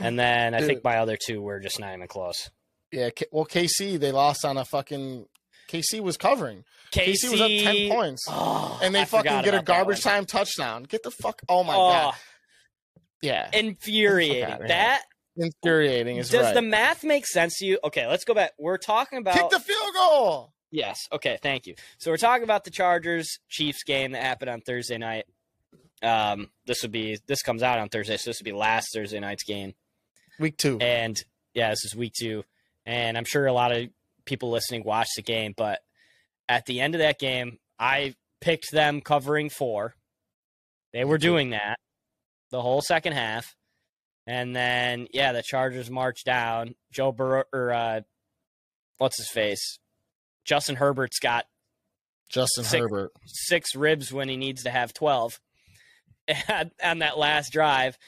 And then I Dude. think my other two were just not even close. Yeah, well, K C, they lost on a fucking... K C was covering. K C, K C was up ten points, oh, and they I fucking get a garbage time touchdown. Get the fuck! Oh my oh, god! Yeah, infuriating. That infuriating is does right. Does the math make sense to you? Okay, let's go back. We're talking about kick the field goal. Yes. Okay. Thank you. So we're talking about the Chargers Chiefs game that happened on Thursday night. Um, this would be this comes out on Thursday, so this would be last Thursday night's game, week two. And yeah, this is week two, and I'm sure a lot of people listening watched the game, but at the end of that game, I picked them covering four. They were doing that the whole second half. And then, yeah, the Chargers marched down. Joe Burrow, or uh, what's his face? Justin Herbert's got Justin six, Herbert. six ribs when he needs to have twelve on that last drive.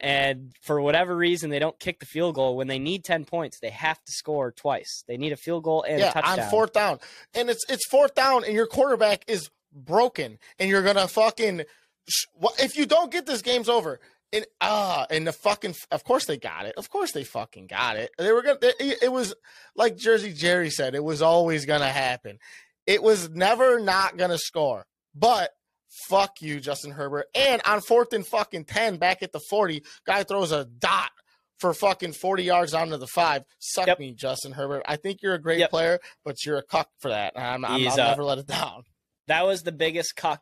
And for whatever reason, they don't kick the field goal. When they need ten points, they have to score twice. They need a field goal and yeah, a touchdown. Yeah, on fourth down. And it's it's fourth down, and your quarterback is broken. And you're going to fucking sh- – if you don't get this, game's over. And uh, and the fucking – of course they got it. Of course they fucking got it. They were gonna. It, it was – like Jersey Jerry said, it was always going to happen. It was never not going to score. But – fuck you, Justin Herbert. And on fourth and fucking ten, back at the forty, guy throws a dot for fucking forty yards onto the five. Suck yep. me, Justin Herbert. I think you're a great yep. player, but you're a cuck for that. I'm, I'm, I'll uh, never let it down. That was the biggest cuck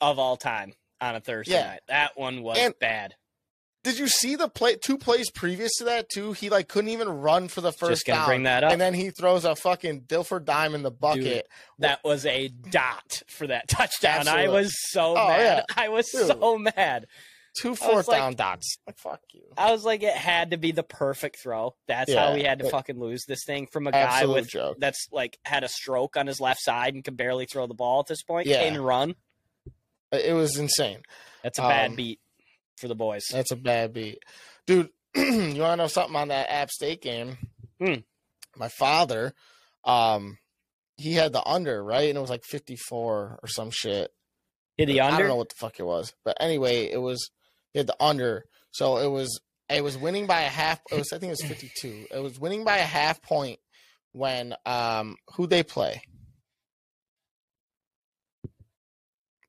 of all time on a Thursday yeah. night. That one was and, bad. Did you see the play two plays previous to that too? He like couldn't even run for the first down. Just gonna bring that up. And then he throws a fucking Dilfer dime in the bucket. Dude, that was a dot for that touchdown. Absolutely. I was so oh, mad. Yeah. I was Dude. so mad. Two fourth down like, dots. Like, fuck you. I was like, it had to be the perfect throw. That's yeah, how we had to like, fucking lose this thing from a guy with joke. that's like had a stroke on his left side and could barely throw the ball at this point. Yeah. And run. It was insane. That's a bad um, beat for the boys. That's a bad beat. Dude, you want to know something on that App State game? Mm. My father, um, he had the under, right? And it was like fifty-four or some shit. Hit the under? I don't know what the fuck it was. But anyway, it was... He had the under, so it was it was winning by a half. It was, I think it was fifty-two. It was winning by a half point when um who they play?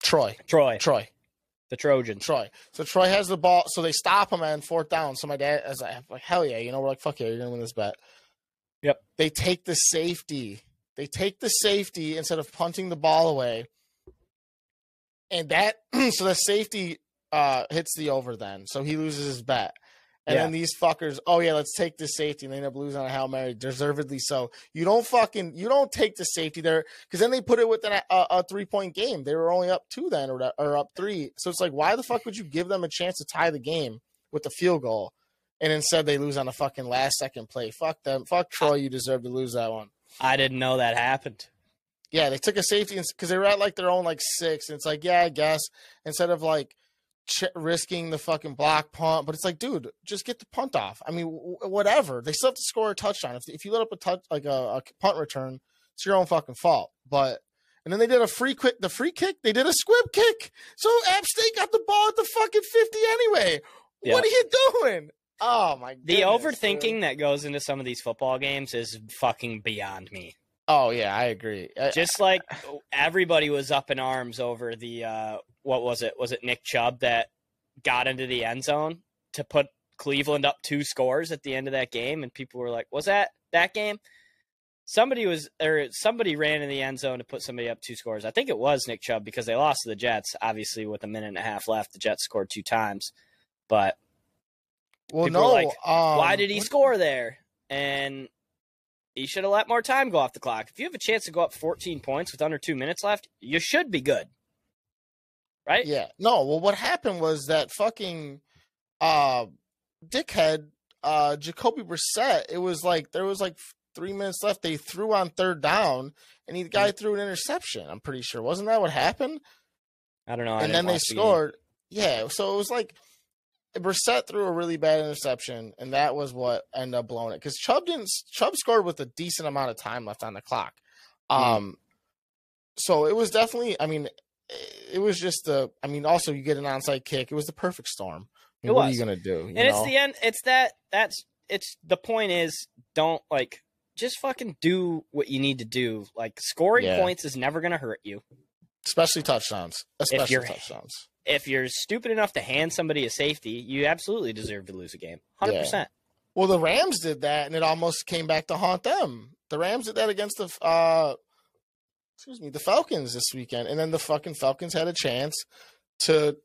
Troy. Troy. Troy. The Trojans. Troy. So Troy has the ball. So they stop him on fourth down. So my dad is like, hell yeah, you know, we're like, fuck yeah, you're gonna win this bet. Yep. They take the safety. They take the safety instead of punting the ball away. And that so the safety Uh, hits the over then, so he loses his bet. And yeah. then these fuckers, oh yeah, let's take this safety, and they end up losing on a Hail Mary, deservedly so. You don't fucking, you don't take the safety there, because then they put it within a, a, a three-point game. They were only up two then, or, or up three. So it's like, why the fuck would you give them a chance to tie the game with the field goal, and instead they lose on a fucking last-second play? Fuck them. Fuck Troy, you deserve to lose that one. I didn't know that happened. Yeah, they took a safety, because they were at like their own like six, and it's like, yeah, I guess, instead of like, Ch- risking the fucking block punt, but it's like, dude, just get the punt off. I mean, w- whatever. They still have to score a touchdown. If if you let up a touch like a, a punt return, it's your own fucking fault. But and then they did a free quick, the free kick. They did a squib kick. So App State got the ball at the fucking fifty anyway. Yep. What are you doing? Oh my god. The overthinking dude. that goes into some of these football games is fucking beyond me. Oh yeah, I agree. Just like everybody was up in arms over the uh, what was it? Was it Nick Chubb that got into the end zone to put Cleveland up two scores at the end of that game? And people were like, "Was that that game?" Somebody was, or somebody ran in the end zone to put somebody up two scores. I think it was Nick Chubb because they lost to the Jets. Obviously, with a minute and a half left, the Jets scored two times. But well, people no, were like, um, why did he what... score there? And you should have let more time go off the clock. If you have a chance to go up fourteen points with under two minutes left, you should be good. Right? Yeah. No, well, what happened was that fucking uh, dickhead, uh, Jacoby Brissett, it was like there was like three minutes left. They threw on third down, and the guy threw an interception, I'm pretty sure. Wasn't that what happened? I don't know. I and then they scored. You. Yeah, so it was like – Brissett threw a really bad interception, and that was what ended up blowing it. Because Chubb didn't Chubb scored with a decent amount of time left on the clock. Um, mm. So it was definitely, I mean, it was just the, I mean, also you get an onside kick. It was the perfect storm. I mean, it was. What are you going to do? You and know? It's the end. It's that, that's, it's, the point is, don't, like, just fucking do what you need to do. Like, scoring yeah. points is never going to hurt you. Especially touchdowns. Especially touchdowns. If you're stupid enough to hand somebody a safety, you absolutely deserve to lose a game. one hundred percent. Yeah. Well, the Rams did that, and it almost came back to haunt them. The Rams did that against the uh, excuse me, the Falcons this weekend, and then the fucking Falcons had a chance to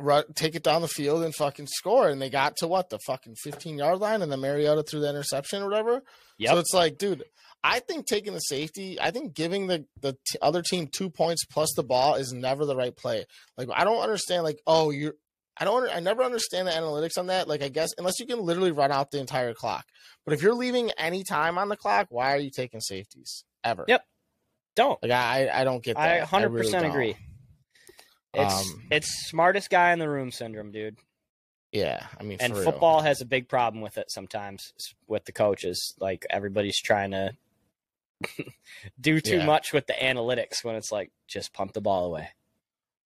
run, take it down the field and fucking score, and they got to, what, the fucking fifteen-yard line, and then Mariota threw the interception or whatever? Yep. So it's like, dude, I think taking the safety, I think giving the, the t- other team two points plus the ball is never the right play. Like, I don't understand, like, oh, you're – I don't – I never understand the analytics on that. Like, I guess – unless you can literally run out the entire clock. But if you're leaving any time on the clock, why are you taking safeties ever? Yep. Don't. Like, I, I don't get that. I one hundred percent I really agree. It's, um, it's smartest guy in the room syndrome, dude. Yeah, I mean, and for football real. has a big problem with it sometimes with the coaches. Like, everybody's trying to – do too yeah. much with the analytics when it's like just pump the ball away.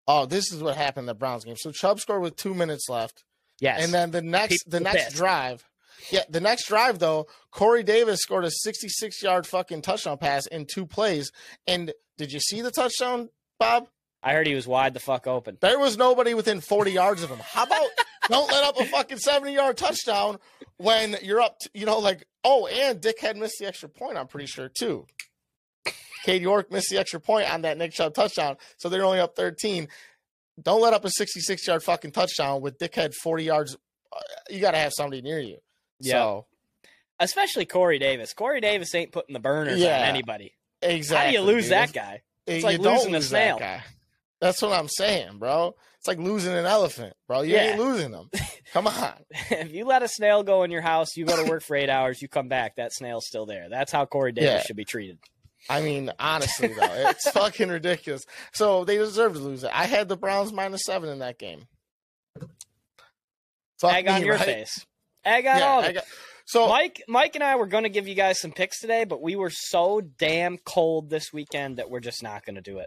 Oh, this is what happened in the Browns game. So Chubb scored with two minutes left. Yes. And then the next People the next pissed. drive. Yeah, the next drive though, Corey Davis scored a sixty-six yard fucking touchdown pass in two plays. And did you see the touchdown, Bob? I heard he was wide the fuck open. There was nobody within forty yards of him. How about don't let up a fucking seventy yard touchdown when you're up to, you know, like, oh, and dickhead missed the extra point, I'm pretty sure, too. Cade York missed the extra point on that Nick Chubb touchdown, so they're only up thirteen. Don't let up a sixty-six yard fucking touchdown with dickhead forty yards. You got to have somebody near you. Yeah. So. Especially Corey Davis. Corey Davis ain't putting the burners yeah, on anybody. Exactly. How do you lose dude. that guy? It's you like losing lose a snail. That That's what I'm saying, bro. It's like losing an elephant, bro. You yeah. ain't losing them. Come on. If you let a snail go in your house, you go to work for eight hours, you come back, that snail's still there. That's how Corey Davis yeah. should be treated. I mean, honestly, though, it's fucking ridiculous. So they deserve to lose it. I had the Browns minus seven in that game. Fuck egg me, on your right? face. Egg on yeah, all of it. So Mike, Mike and I were going to give you guys some picks today, but we were so damn cold this weekend that we're just not going to do it.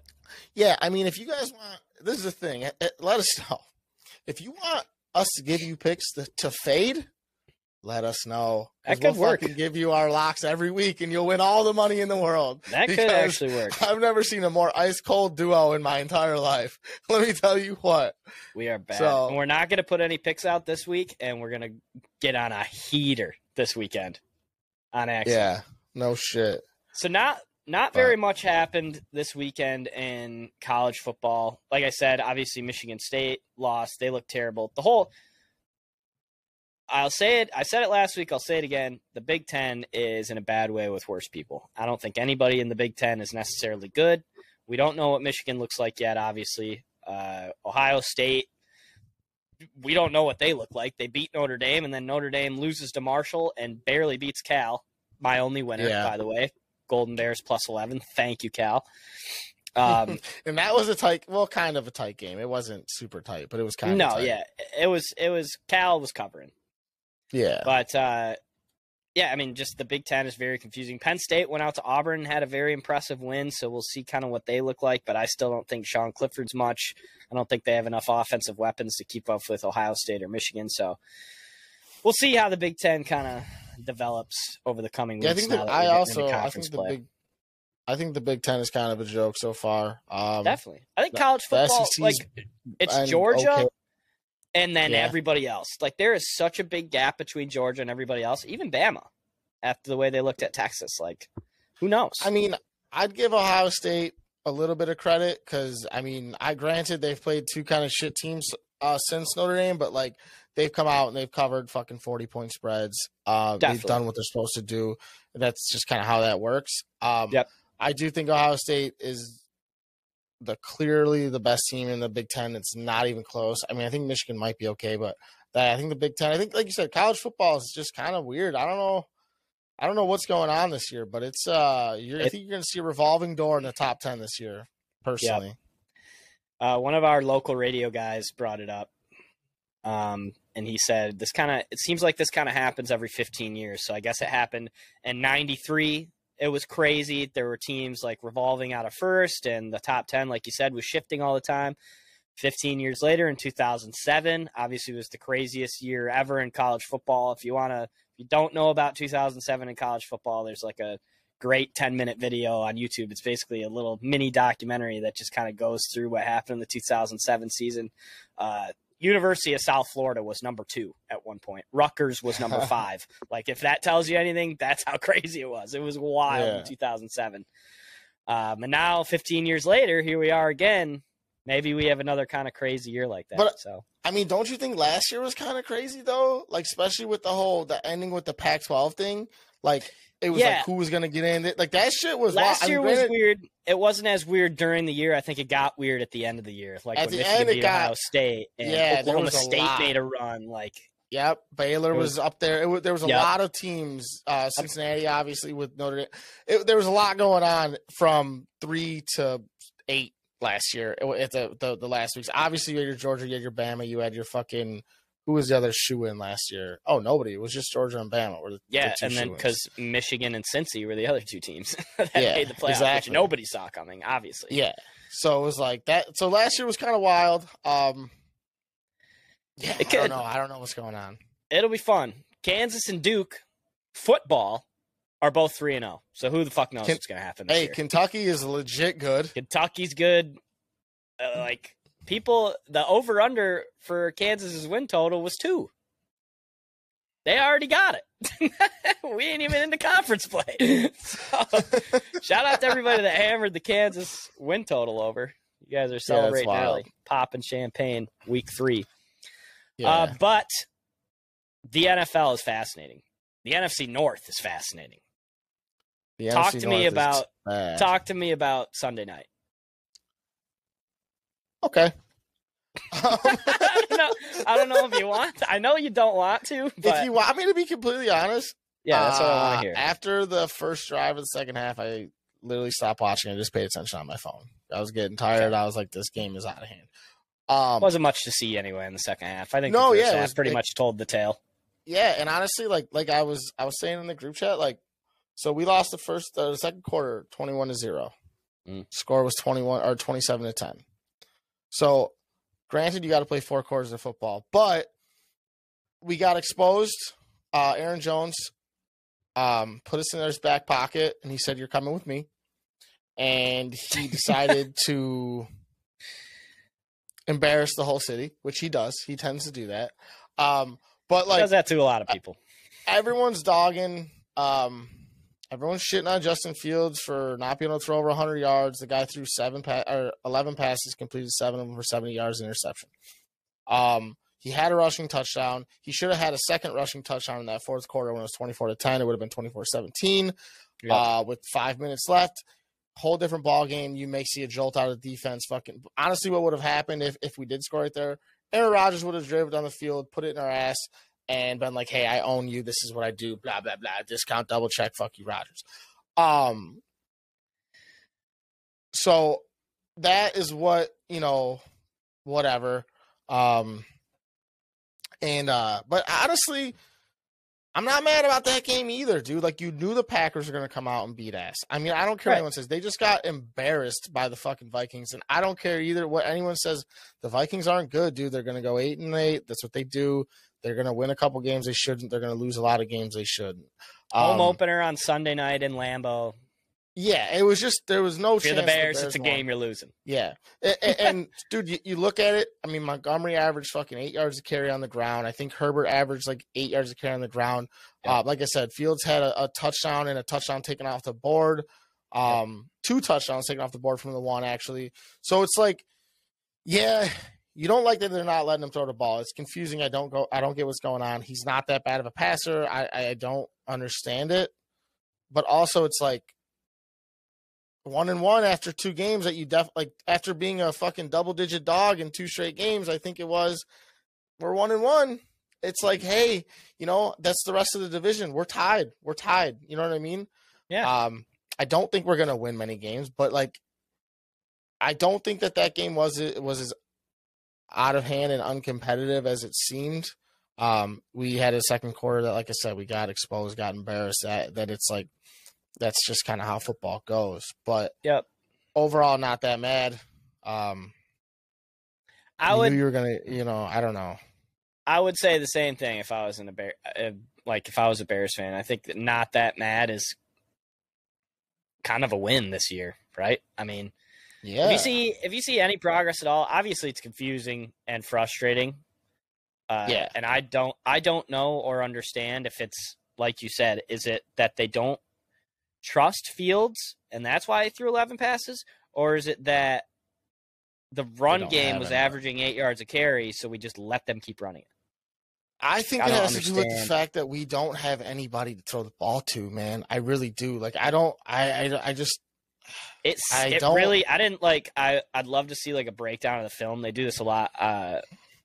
Yeah, I mean, if you guys want, this is the thing. Let us know. If you want us to give you picks to, to fade, let us know. That could we'll work. We'll give you our locks every week, and you'll win all the money in the world. That could actually work. I've never seen a more ice-cold duo in my entire life. Let me tell you what. We are bad. So, and we're not going to put any picks out this week, and we're going to get on a heater this weekend on accident. Yeah, no shit. So not not very but, much happened this weekend in college football. Like I said, obviously Michigan State lost. They look terrible. The whole – I'll say it. I said it last week. I'll say it again. The Big Ten is in a bad way with worse people. I don't think anybody in the Big Ten is necessarily good. We don't know what Michigan looks like yet, obviously. Uh, Ohio State. We don't know what they look like. They beat Notre Dame, and then Notre Dame loses to Marshall and barely beats Cal. My only winner, yeah. by the way. Golden Bears plus eleven. Thank you, Cal. Um, and that was a tight, well, kind of a tight game. It wasn't super tight, but it was kind no, of tight. No, yeah. It was, it was, Cal was covering. Yeah. But, uh, yeah, I mean, just the Big Ten is very confusing. Penn State went out to Auburn and had a very impressive win, so we'll see kind of what they look like, but I still don't think Sean Clifford's much. I don't think they have enough offensive weapons to keep up with Ohio State or Michigan. So we'll see how the Big Ten kind of develops over the coming yeah, weeks. I think, now the, I also, I think the big, I think the Big Ten is kind of a joke so far. Um, Definitely, I think college football, like it's Georgia, okay. and then yeah. everybody else. Like there is such a big gap between Georgia and everybody else, even Bama, after the way they looked at Texas. Like, who knows? I mean, I'd give Ohio State a little bit of credit because, I mean, I granted they've played two kind of shit teams uh, since Notre Dame, but, like, they've come out and they've covered fucking forty-point spreads. Uh, they've done what they're supposed to do. That's just kind of how that works. Um, yep. I do think Ohio State is the clearly the best team in the Big Ten. It's not even close. I mean, I think Michigan might be okay, but that, I think the Big Ten – I think, like you said, college football is just kind of weird. I don't know. I don't know what's going on this year, but it's uh, you're, I think you're going to see a revolving door in the top ten this year, personally. Yep. Uh, one of our local radio guys brought it up, um, and he said this kind of it seems like this kind of happens every fifteen years. So I guess it happened in ninety-three. It was crazy. There were teams like revolving out of first, and the top ten, like you said, was shifting all the time. fifteen years later, in two thousand seven, obviously it was the craziest year ever in college football. If you want to. You don't know about two thousand seven in college football, there's like a great ten minute video on YouTube. It's basically a little mini documentary that just kind of goes through what happened in the two thousand seven season. Uh, University of South Florida was number two at one point. Rutgers was number five. Like if that tells you anything, that's how crazy it was. It was wild yeah. in two thousand seven. Um, and now fifteen years later, here we are again. Maybe we have another kind of crazy year like that. But, so I mean, don't you think last year was kind of crazy though? Like especially with the whole the ending with the Pac twelve thing. Like it was yeah. like who was gonna get in? Like that shit was last wild. year I mean, was granted, weird. It wasn't as weird during the year. I think it got weird at the end of the year. Like at when the Michigan end, beat got, Ohio State and yeah, Oklahoma State lot. made a run. Like yep, Baylor was, was up there. It was, there was a yep. lot of teams. Uh, Cincinnati, obviously, with Notre Dame. It, there was a lot going on from three to eight. Last year, at the, the the last weeks, obviously you had your Georgia, you had your Bama, you had your fucking who was the other shoe in last year? Oh, nobody. It was just Georgia and Bama. Were the, yeah, the and then because Michigan and Cincy were the other two teams that yeah, made the playoffs, exactly. which nobody saw coming, obviously. Yeah, so it was like that. So last year was kind of wild. Um, yeah, I don't know. I don't know what's going on. It'll be fun. Kansas and Duke football are both three and zero. So who the fuck knows Can, what's gonna happen? This hey, year. Kentucky is legit good. Kentucky's good. Uh, like people, the over under for Kansas's win total was two. They already got it. We ain't even in the conference play. So, shout out to everybody that hammered the Kansas win total over. You guys are celebrating yeah, early, popping champagne, week three. Yeah. Uh, but the N F L is fascinating. The N F C North is fascinating. The talk N F C to North me about talk to me about Sunday night. Okay. I don't know. I don't know if you want to. I know you don't want to. But... If you want me to be completely honest, yeah, that's what uh, I want to hear. After the first drive of the second half, I literally stopped watching. I just paid attention on my phone. I was getting tired. Okay. I was like, this game is out of hand. Um, wasn't much to see anyway in the second half. I think no, the first yeah, half was, pretty it, much told the tale. Yeah, and honestly, like like I was I was saying in the group chat, like so we lost the first the second quarter twenty-one to zero. Mm. Score was twenty-one or twenty-seven to ten. So granted, you got to play four quarters of football, but we got exposed. Uh, Aaron Jones um, put us in his back pocket, and he said, "You're coming with me." And he decided to embarrass the whole city, which he does. He tends to do that. Um, but like he does that to a lot of people. Everyone's dogging. Um, everyone's shitting on Justin Fields for not being able to throw over one hundred yards. The guy threw seven pa- or eleven passes, completed seven of them for seventy yards, interception. Um, he had a rushing touchdown. He should have had a second rushing touchdown in that fourth quarter when it was twenty-four to ten. It would have been twenty-four seventeen yep. uh, with five minutes left. Whole different ball game. You may see a jolt out of defense. Fucking honestly, what would have happened if, if we did score right there? Aaron Rodgers would have driven down the field, put it in our ass, and been like, hey, I own you. This is what I do. Blah, blah, blah. Discount, double check. Fuck you, Rodgers. Um, so that is what, you know, whatever. Um, and, uh, but honestly, I'm not mad about that game either, dude. Like, you knew the Packers were going to come out and beat ass. I mean, I don't care right. what anyone says. They just got embarrassed by the fucking Vikings, and I don't care either what anyone says. The Vikings aren't good, dude. They're going to go eight and eight. That's what they do. They're going to win a couple games they shouldn't. They're going to lose a lot of games they shouldn't. Um, Home opener on Sunday night in Lambeau. Yeah, it was just there was no if chance. You're the Bears, the Bears it's a won. Game you're losing. Yeah. And, and, and dude, you, you look at it. I mean, Montgomery averaged fucking eight yards to carry on the ground. I think Herbert averaged like eight yards to carry on the ground. Yeah. Uh, like I said, Fields had a, a touchdown and a touchdown taken off the board. Um, yeah. Two touchdowns taken off the board from the one, actually. So it's like, yeah, you don't like that they're not letting him throw the ball. It's confusing. I don't go. I don't get what's going on. He's not that bad of a passer. I, I don't understand it. But also, it's like, One and one after two games that you def like after being a fucking double digit dog in two straight games, I think it was, we're one and one. It's like, hey, you know, that's the rest of the division. We're tied. We're tied. You know what I mean? Yeah. Um, I don't think we're gonna win many games, but like, I don't think that that game was it was as out of hand and uncompetitive as it seemed. Um, we had a second quarter that, like I said, we got exposed, got embarrassed. That that it's like. That's just kind of how football goes. But yep. overall, not that mad. Um, I would. You were gonna, you know, I don't know. I would say the same thing if I was in a Bear, like if I was a Bears fan. I think that not that mad is kind of a win this year, right? I mean, yeah. If you see, if you see any progress at all, obviously it's confusing and frustrating. Uh, yeah. And I don't, I don't know or understand if it's like you said, is it that they don't trust Fields, and that's why he threw eleven passes? Or is it that the run game was averaging eight yards a carry, so we just let them keep running it? I think it has to do with the fact that we don't have anybody to throw the ball to, man. I really do. Like, I don't – I I just – It's I it don't... really – I didn't, like I, – I'd love to see, like, a breakdown of the film. They do this a lot. Uh,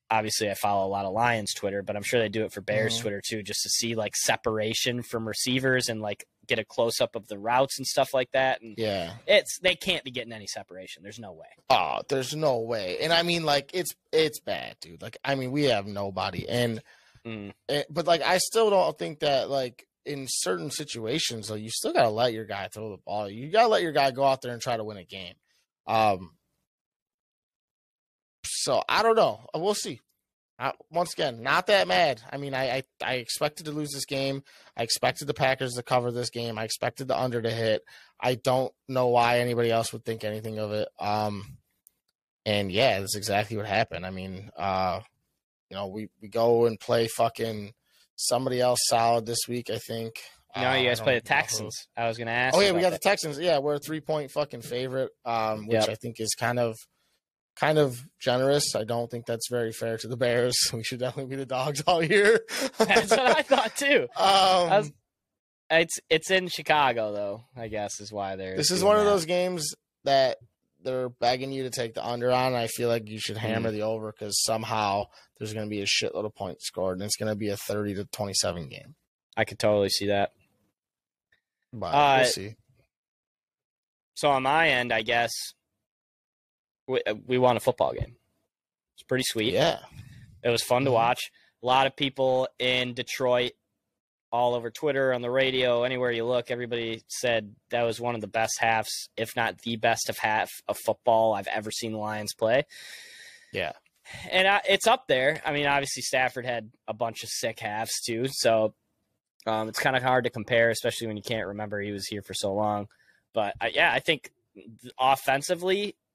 obviously, I follow a lot of Lions Twitter, but I'm sure they do it for Bears mm-hmm. Twitter too, just to see, like, separation from receivers and, like, get a close up of the routes and stuff like that. And yeah, it's, they can't be getting any separation. There's no way. Oh, there's no way. And I mean, like, it's, it's bad, dude. Like, I mean, we have nobody and, mm. and but like, I still don't think that like in certain situations, though, you still got to let your guy throw the ball. You got to let your guy go out there and try to win a game. Um, so I don't know. We'll see. Uh, once again, not that mad. I mean, I, I I expected to lose this game. I expected the Packers to cover this game. I expected the under to hit. I don't know why anybody else would think anything of it. Um, and yeah, that's exactly what happened. I mean, uh, you know, we, we go and play fucking somebody else solid this week, I think. No, uh, you guys play the Texans. Who. I was going to ask. Oh, yeah, we got that. The Texans. Yeah, we're a three-point fucking favorite, um, which yep. I think is kind of – kind of generous. I don't think that's very fair to the Bears. We should definitely be the dogs all year. That's what I thought too. Um, I was, it's it's in Chicago though, I guess, is why they're. This is one that. of those games that they're begging you to take the under on. I feel like you should hammer mm-hmm. the over because somehow there's going to be a shitload of points scored, and it's going to be a thirty to twenty-seven game. I could totally see that. But uh, we'll see. So on my end, I guess. We, we won a football game. It's pretty sweet. Yeah. It was fun to watch. A lot of people in Detroit, all over Twitter, on the radio, anywhere you look, everybody said that was one of the best halves, if not the best of half of football I've ever seen the Lions play. Yeah. And I, it's up there. I mean, obviously Stafford had a bunch of sick halves too, so um, it's kind of hard to compare, especially when you can't remember he was here for so long. But, uh, yeah, I think offensively –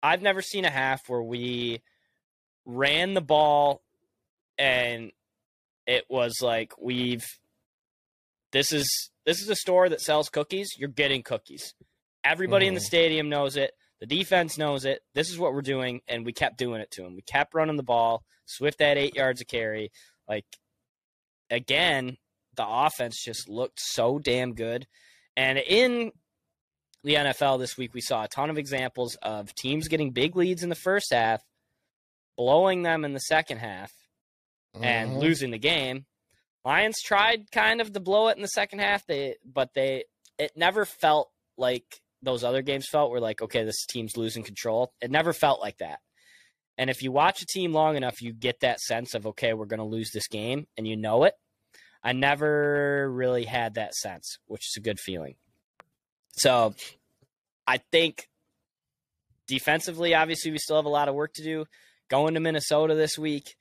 I've never seen a half where we ran the ball and it was like we've this is this is a store that sells cookies. You're getting cookies. Everybody mm. in the stadium knows it. The defense knows it. This is what we're doing, and we kept doing it to them. We kept running the ball. Swift had eight yards of carry. Like, again, the offense just looked so damn good. And in – the N F L this week, we saw a ton of examples of teams getting big leads in the first half, blowing them in the second half, mm-hmm. and losing the game. Lions tried kind of to blow it in the second half, they but they it never felt like those other games felt where, like, okay, this team's losing control. It never felt like that. And if you watch a team long enough, you get that sense of, okay, we're going to lose this game, and you know it. I never really had that sense, which is a good feeling. So I think defensively, obviously, we still have a lot of work to do. Going to Minnesota this week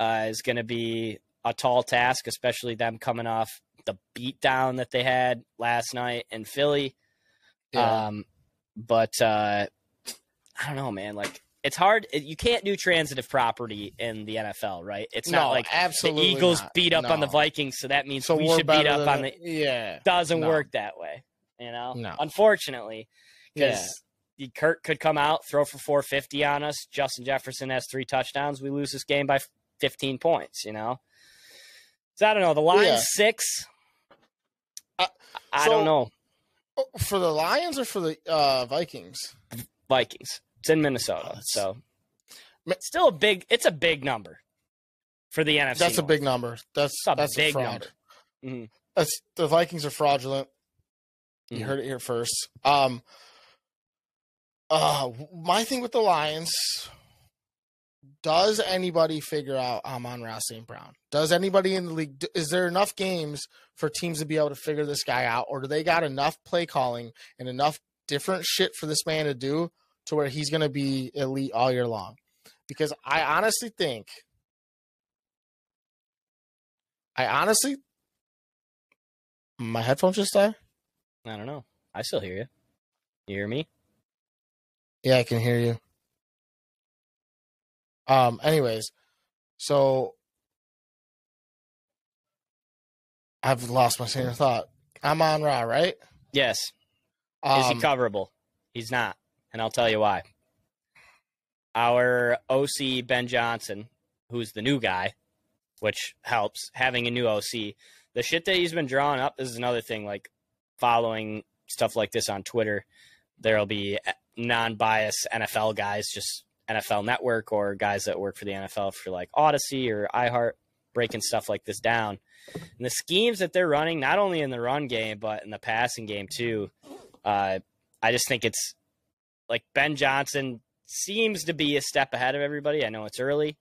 uh, is going to be a tall task, especially them coming off the beatdown that they had last night in Philly. Yeah. Um, but uh, I don't know, man. Like, it's hard. You can't do transitive property in the N F L, right? It's no, not like the Eagles not. beat up no. on the Vikings, so that means so we should beat up on the – yeah, doesn't no. work that way. You know, no. unfortunately, because yeah. Kirk could come out, throw for four fifty on us. Justin Jefferson has three touchdowns. We lose this game by fifteen points, you know? So I don't know. The Lions yeah. six. Uh, I so, don't know. For the Lions or for the uh, Vikings? Vikings. It's in Minnesota. Oh, so it's still a big, it's a big number for the N F C. That's North. a big number. That's a that's big a number. Mm-hmm. That's, the Vikings are fraudulent. You heard it here first. Um, uh, my thing with the Lions, does anybody figure out Amon-Ra Saint Brown? Does anybody in the league, is there enough games for teams to be able to figure this guy out, or do they got enough play calling and enough different shit for this man to do to where he's going to be elite all year long? Because I honestly think, I honestly, my headphones just died. I don't know. I still hear you. You hear me? Yeah, I can hear you. Um. Anyways, so I've lost my train of thought. Amon-Ra, right? Yes. Um, Is he coverable? He's not, and I'll tell you why. Our O C, Ben Johnson, who's the new guy, which helps, having a new O C. The shit that he's been drawing up, this is another thing, like, following stuff like this on Twitter, there'll be non-biased N F L guys, just N F L Network or guys that work for the N F L for like Odyssey or iHeart, breaking stuff like this down. And the schemes that they're running, not only in the run game, but in the passing game too. Uh, I just think it's like Ben Johnson seems to be a step ahead of everybody. I know it's early,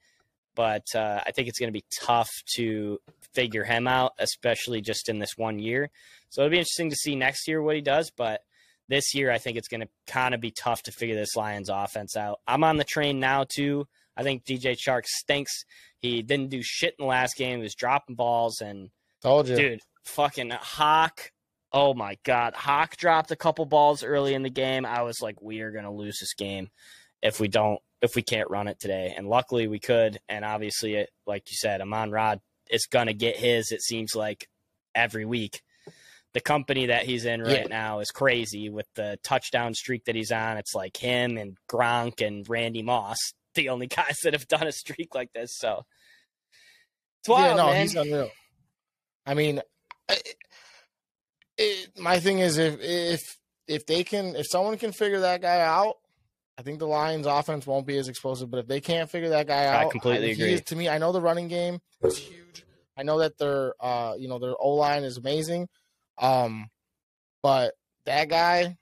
but uh, I think it's going to be tough to figure him out, especially just in this one year. So it'll be interesting to see next year what he does, but this year I think it's going to kind of be tough to figure this Lions offense out. I'm on the train now too. I think D J Chark stinks. He didn't do shit in the last game. He was dropping balls and told you, dude, fucking Hawk. Oh my God. Hawk dropped a couple balls early in the game. I was like, we are going to lose this game if we don't, if we can't run it today. And luckily we could. And obviously, it, like you said, Amon-Ra is going to get his, it seems like, every week. the company that he's in right yeah. now is crazy with the touchdown streak that he's on. It's like him and Gronk and Randy Moss, the only guys that have done a streak like this. So it's wild, yeah, no, man. He's unreal. I mean, it, it, my thing is if if if they can, if someone can figure that guy out, I think the Lions' offense won't be as explosive. But if they can't figure that guy out, I completely I, agree. Is, to me, I know the running game is huge. I know that their, uh, you know, their O line is amazing, um, but that guy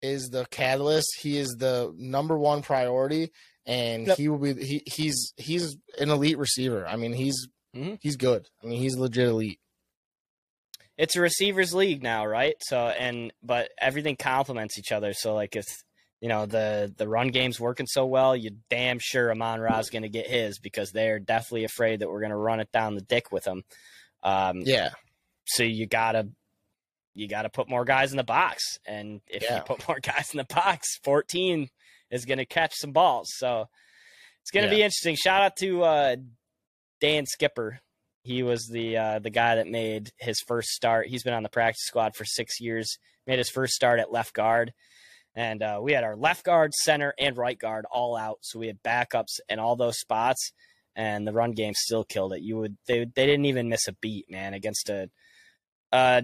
is the catalyst. He is the number one priority, and yep. he will be. He he's he's an elite receiver. I mean, he's mm-hmm. he's good. I mean, he's legit elite. It's a receivers league now, right? So and but everything complements each other. So like if you know the the run game's working so well, you damn sure Amon-Ra's going to get his because they're definitely afraid that we're going to run it down the dick with him. Um, yeah. So you gotta you gotta put more guys in the box, and if yeah. you put more guys in the box, fourteen is going to catch some balls. So it's going to yeah. be interesting. Shout out to uh, Dan Skipper. He was the uh, the guy that made his first start. He's been on the practice squad for six years. Made his first start at left guard. And uh, we had our left guard, center, and right guard all out. So we had backups in all those spots, and the run game still killed it. You would they they didn't even miss a beat, man, against a, a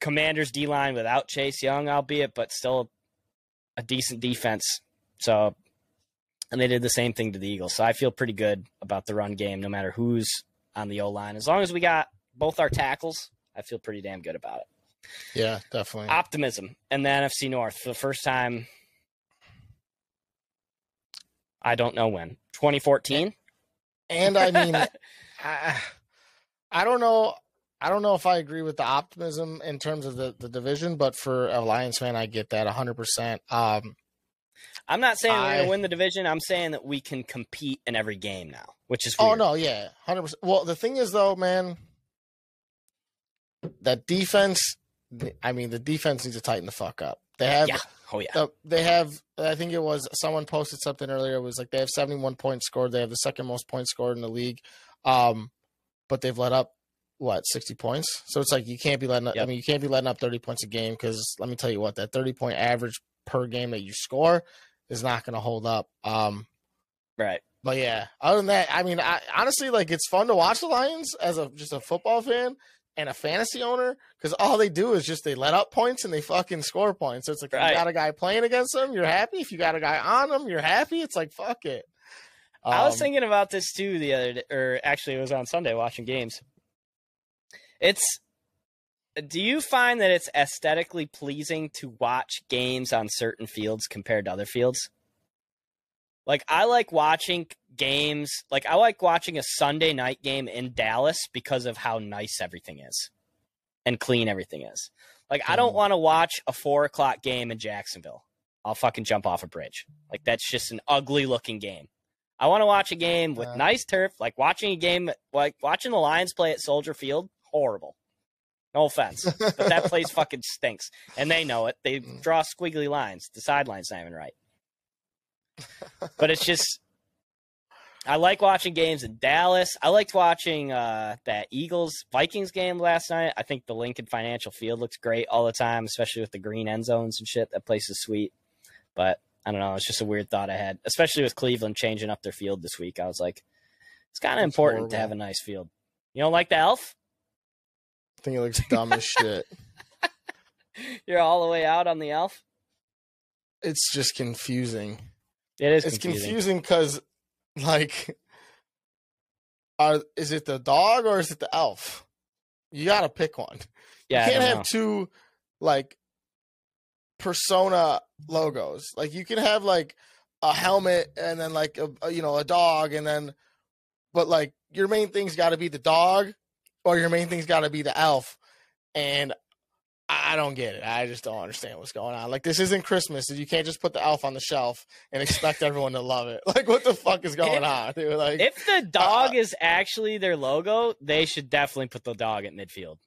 Commanders D-line without Chase Young, albeit, but still a decent defense. So, and they did the same thing to the Eagles. So I feel pretty good about the run game, no matter who's on the O-line. As long as we got both our tackles, I feel pretty damn good about it. Yeah, definitely. Optimism. And the N F C North for the first time, I don't know when. twenty fourteen? And, and I mean, I, I don't know. I don't know if I agree with the optimism in terms of the, the division, but for a Lions fan, I get that one hundred percent. Um, I'm not saying I, we're going to win the division. I'm saying that we can compete in every game now, which is weird. Oh, no, yeah, one hundred percent. Well, the thing is, though, man, that defense, I mean, the defense needs to tighten the fuck up. They have, yeah. oh yeah, the, they have. I think it was someone posted something earlier. It was like they have seventy-one points scored. They have the second most points scored in the league, um, but they've let up what sixty points. So it's like you can't be letting up. Yep. I mean, you can't be letting up thirty points a game because let me tell you what, that thirty-point average per game that you score is not going to hold up. Um, right. But yeah, other than that, I mean, I, honestly, like it's fun to watch the Lions as a just a football fan. And a fantasy owner, because all they do is just they let up points and they fucking score points. So it's like, right. You got a guy playing against them, you're happy. If you got a guy on them, you're happy. It's like, fuck it. Um, I was thinking about this too the other day, or actually it was on Sunday watching games. It's, do you find that it's aesthetically pleasing to watch games on certain fields compared to other fields? Like, I like watching games. Like, I like watching a Sunday night game in Dallas because of how nice everything is and clean everything is. Like, I don't want to watch a four o'clock game in Jacksonville. I'll fucking jump off a bridge. Like, that's just an ugly looking game. I want to watch a game with nice turf, like watching a game, like watching the Lions play at Soldier Field. Horrible. No offense, but that place fucking stinks. And they know it. They draw squiggly lines. The sideline's not even right. But it's just, I like watching games in Dallas. I liked watching uh, that Eagles-Vikings game last night. I think the Lincoln Financial Field looks great all the time, especially with the green end zones and shit. That place is sweet. But I don't know. It's just a weird thought I had, especially with Cleveland changing up their field this week. I was like, it's kind of important horrible. to have a nice field. You don't like the elf? I think it looks dumb as shit. You're all the way out on the elf? It's just confusing. It is confusing. It's confusing because, like, are is it the dog or is it the elf? You got to pick one. Yeah, you can't have know. two, like, persona logos. Like, you can have, like, a helmet and then, like, a, a you know, a dog and then – but, like, your main thing's got to be the dog or your main thing's got to be the elf. And I don't get it. I just don't understand what's going on. Like, this isn't Christmas. You can't just put the elf on the shelf and expect everyone to love it. Like, what the fuck is going if, on, dude? Like, if the dog uh, is actually their logo, they should definitely put the dog at midfield.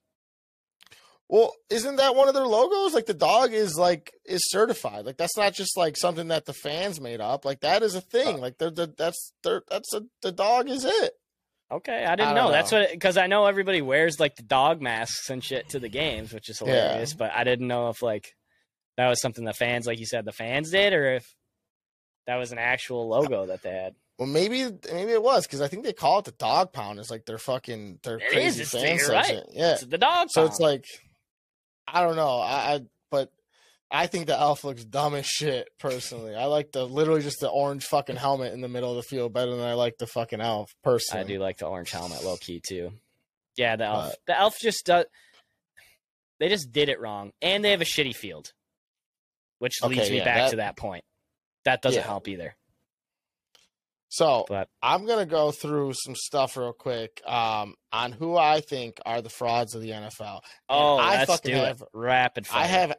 Well, isn't that one of their logos? Like, the dog is, like, is certified. Like, that's not just, like, something that the fans made up. Like, that is a thing. Like, they're, they're, that's, they're, that's a, the dog is it. Okay, I didn't I know. know. That's what, because I know everybody wears like the dog masks and shit to the games, which is hilarious. Yeah. But I didn't know if like that was something the fans, like you said, the fans did, or if that was an actual logo that they had. Well, maybe maybe it was, because I think they call it the dog pound. It's like they're fucking they're it crazy is, fan section. Right. Yeah, it's the dog. So pound. It's like I don't know. I, I but I think the elf looks dumb as shit. Personally, I like the literally just the orange fucking helmet in the middle of the field better than I like the fucking elf. Personally, I do like the orange helmet, low key too. Yeah, the elf. But, the elf just does. They just did it wrong, and they have a shitty field, which okay, leads me yeah, back that, to that point. That doesn't yeah. help either. So but. I'm going to go through some stuff real quick um, on who I think are the frauds of the N F L. Oh, I let's fucking do have, it. Rapid fire. I have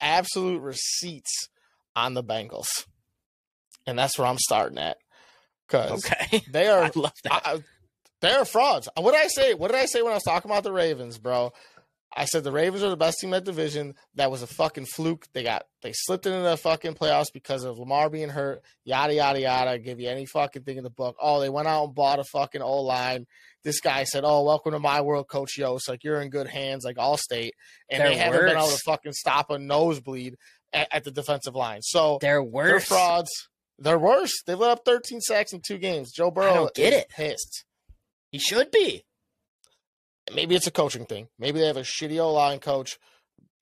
absolute receipts on the Bengals. And that's where I'm starting at. Because okay. they are I love that. I, they are frauds. What did I say? What did I say when I was talking about the Ravens, bro? I said the Ravens are the best team in that division. That was a fucking fluke. They got they slipped into the fucking playoffs because of Lamar being hurt. Yada yada yada. Give you any fucking thing in the book. Oh, they went out and bought a fucking O line. This guy said, "Oh, welcome to my world, Coach Yost. Like you're in good hands, like Allstate." And they're they haven't worse. been able to fucking stop a nosebleed at, at the defensive line. So they're worse. They're frauds. They're worse. They've let up thirteen sacks in two games. Joe Burrow I don't get is it. pissed. He should be. Maybe it's a coaching thing. Maybe they have a shitty O-line coach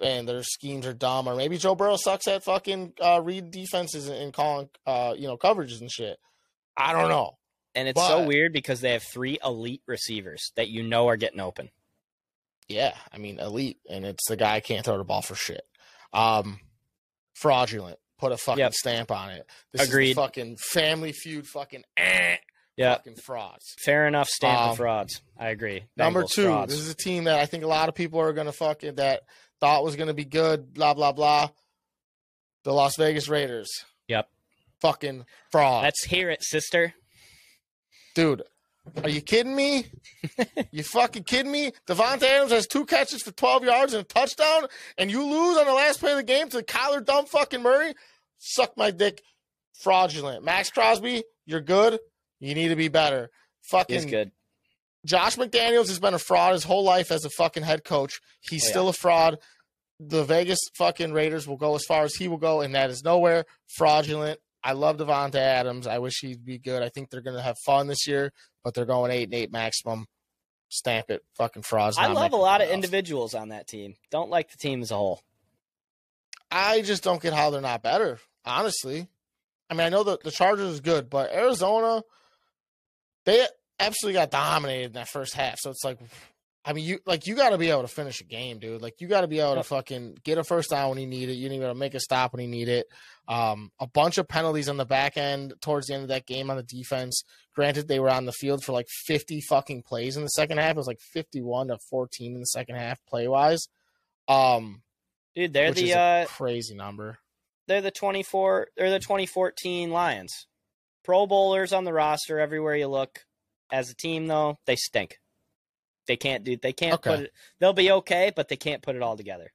and their schemes are dumb. Or maybe Joe Burrow sucks at fucking uh, read defenses and calling, uh, you know, coverages and shit. I don't know. And it's but, so weird because they have three elite receivers that you know are getting open. Yeah, I mean, elite. And it's the guy can't throw the ball for shit. Um, fraudulent. Put a fucking yep. stamp on it. This Agreed. is the fucking Family Feud fucking eh. Yeah, fucking frauds. Fair enough, stamp um, of frauds. I agree. Number Bengals, two, frauds. This is a team that I think a lot of people are going to fucking that thought was going to be good, blah, blah, blah. The Las Vegas Raiders. Yep. Fucking fraud. Let's hear it, sister. Dude, are you kidding me? You fucking kidding me? Devontae Adams has two catches for twelve yards and a touchdown, and you lose on the last play of the game to Kyler dumb fucking Murray? Suck my dick. Fraudulent. Max Crosby, you're good. You need to be better. Fucking He's good. Josh McDaniels has been a fraud his whole life as a fucking head coach. He's oh, yeah. still a fraud. The Vegas fucking Raiders will go as far as he will go, and that is nowhere. Fraudulent. I love Devonta Adams. I wish he'd be good. I think they're going to have fun this year, but they're going eight and eight maximum. Stamp it. Fucking frauds. I love a lot of individuals on that team. Don't like the team as a whole. I just don't get how they're not better, honestly. I mean, I know the, the Chargers is good, but Arizona – they absolutely got dominated in that first half. So it's like, I mean, you like you got to be able to finish a game, dude. Like you got to be able to fucking get a first down when you need it. You need to be able to make a stop when you need it. Um, a bunch of penalties on the back end towards the end of that game on the defense. Granted, they were on the field for like fifty fucking plays in the second half. It was like fifty-one to fourteen in the second half play wise. Um, dude, they're which the is a uh, crazy number. They're the twenty-four. They're the twenty fourteen Lions. Pro Bowlers on the roster everywhere you look. As a team, though, they stink. They can't do. They can't okay. put it. They'll be okay, but they can't put it all together.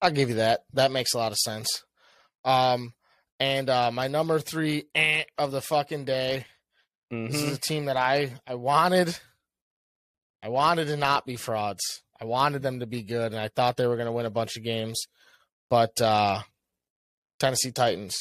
I'll give you that. That makes a lot of sense. Um, and uh, my number three eh, of the fucking day. Mm-hmm. This is a team that I I wanted. I wanted to not be frauds. I wanted them to be good, and I thought they were going to win a bunch of games. But uh, Tennessee Titans.